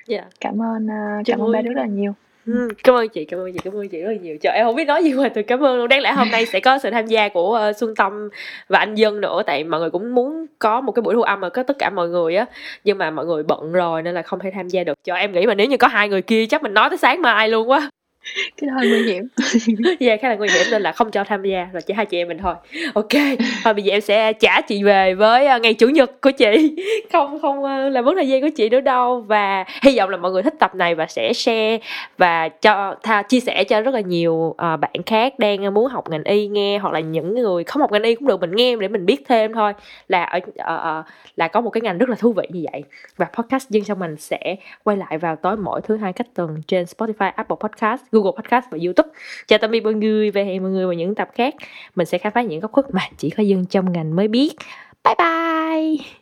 Yeah. Cảm ơn uh, cảm ơn ba đứa rất là nhiều. Ừ, cảm ơn chị, cảm ơn chị, cảm ơn chị rất là nhiều. Trời, em không biết nói gì mà từ cảm ơn luôn. Đáng lẽ hôm nay sẽ có sự tham gia của uh, Xuân Tâm và anh Dân nữa, tại mọi người cũng muốn có một cái buổi thu âm mà có tất cả mọi người á, nhưng mà mọi người bận rồi nên là không thể tham gia được. Trời, em nghĩ mà nếu như có hai người kia chắc mình nói tới sáng mai luôn quá. Cái hơi nguy hiểm. Dạ, yeah, khá là nguy hiểm nên là không cho tham gia, là chỉ hai chị em mình thôi. Ok, thôi bây giờ em sẽ trả chị về với ngày chủ nhật của chị. Không không là mất thời gian của chị nữa đâu. Và hy vọng là mọi người thích tập này và sẽ share và cho tha, chia sẻ cho rất là nhiều uh, bạn khác đang muốn học ngành y nghe, hoặc là những người không học ngành y cũng được, mình nghe để mình biết thêm thôi là ở uh, uh, là có một cái ngành rất là thú vị như vậy. Và podcast Dân Trong Mình sẽ quay lại vào tối mỗi thứ hai cách tuần trên Spotify, Apple Podcast, Google Podcast và YouTube. Chào tạm biệt mọi người, và hẹn mọi người vào những tập khác. Mình sẽ khám phá những góc khuất mà chỉ có Dân Trong Ngành mới biết. Bye bye.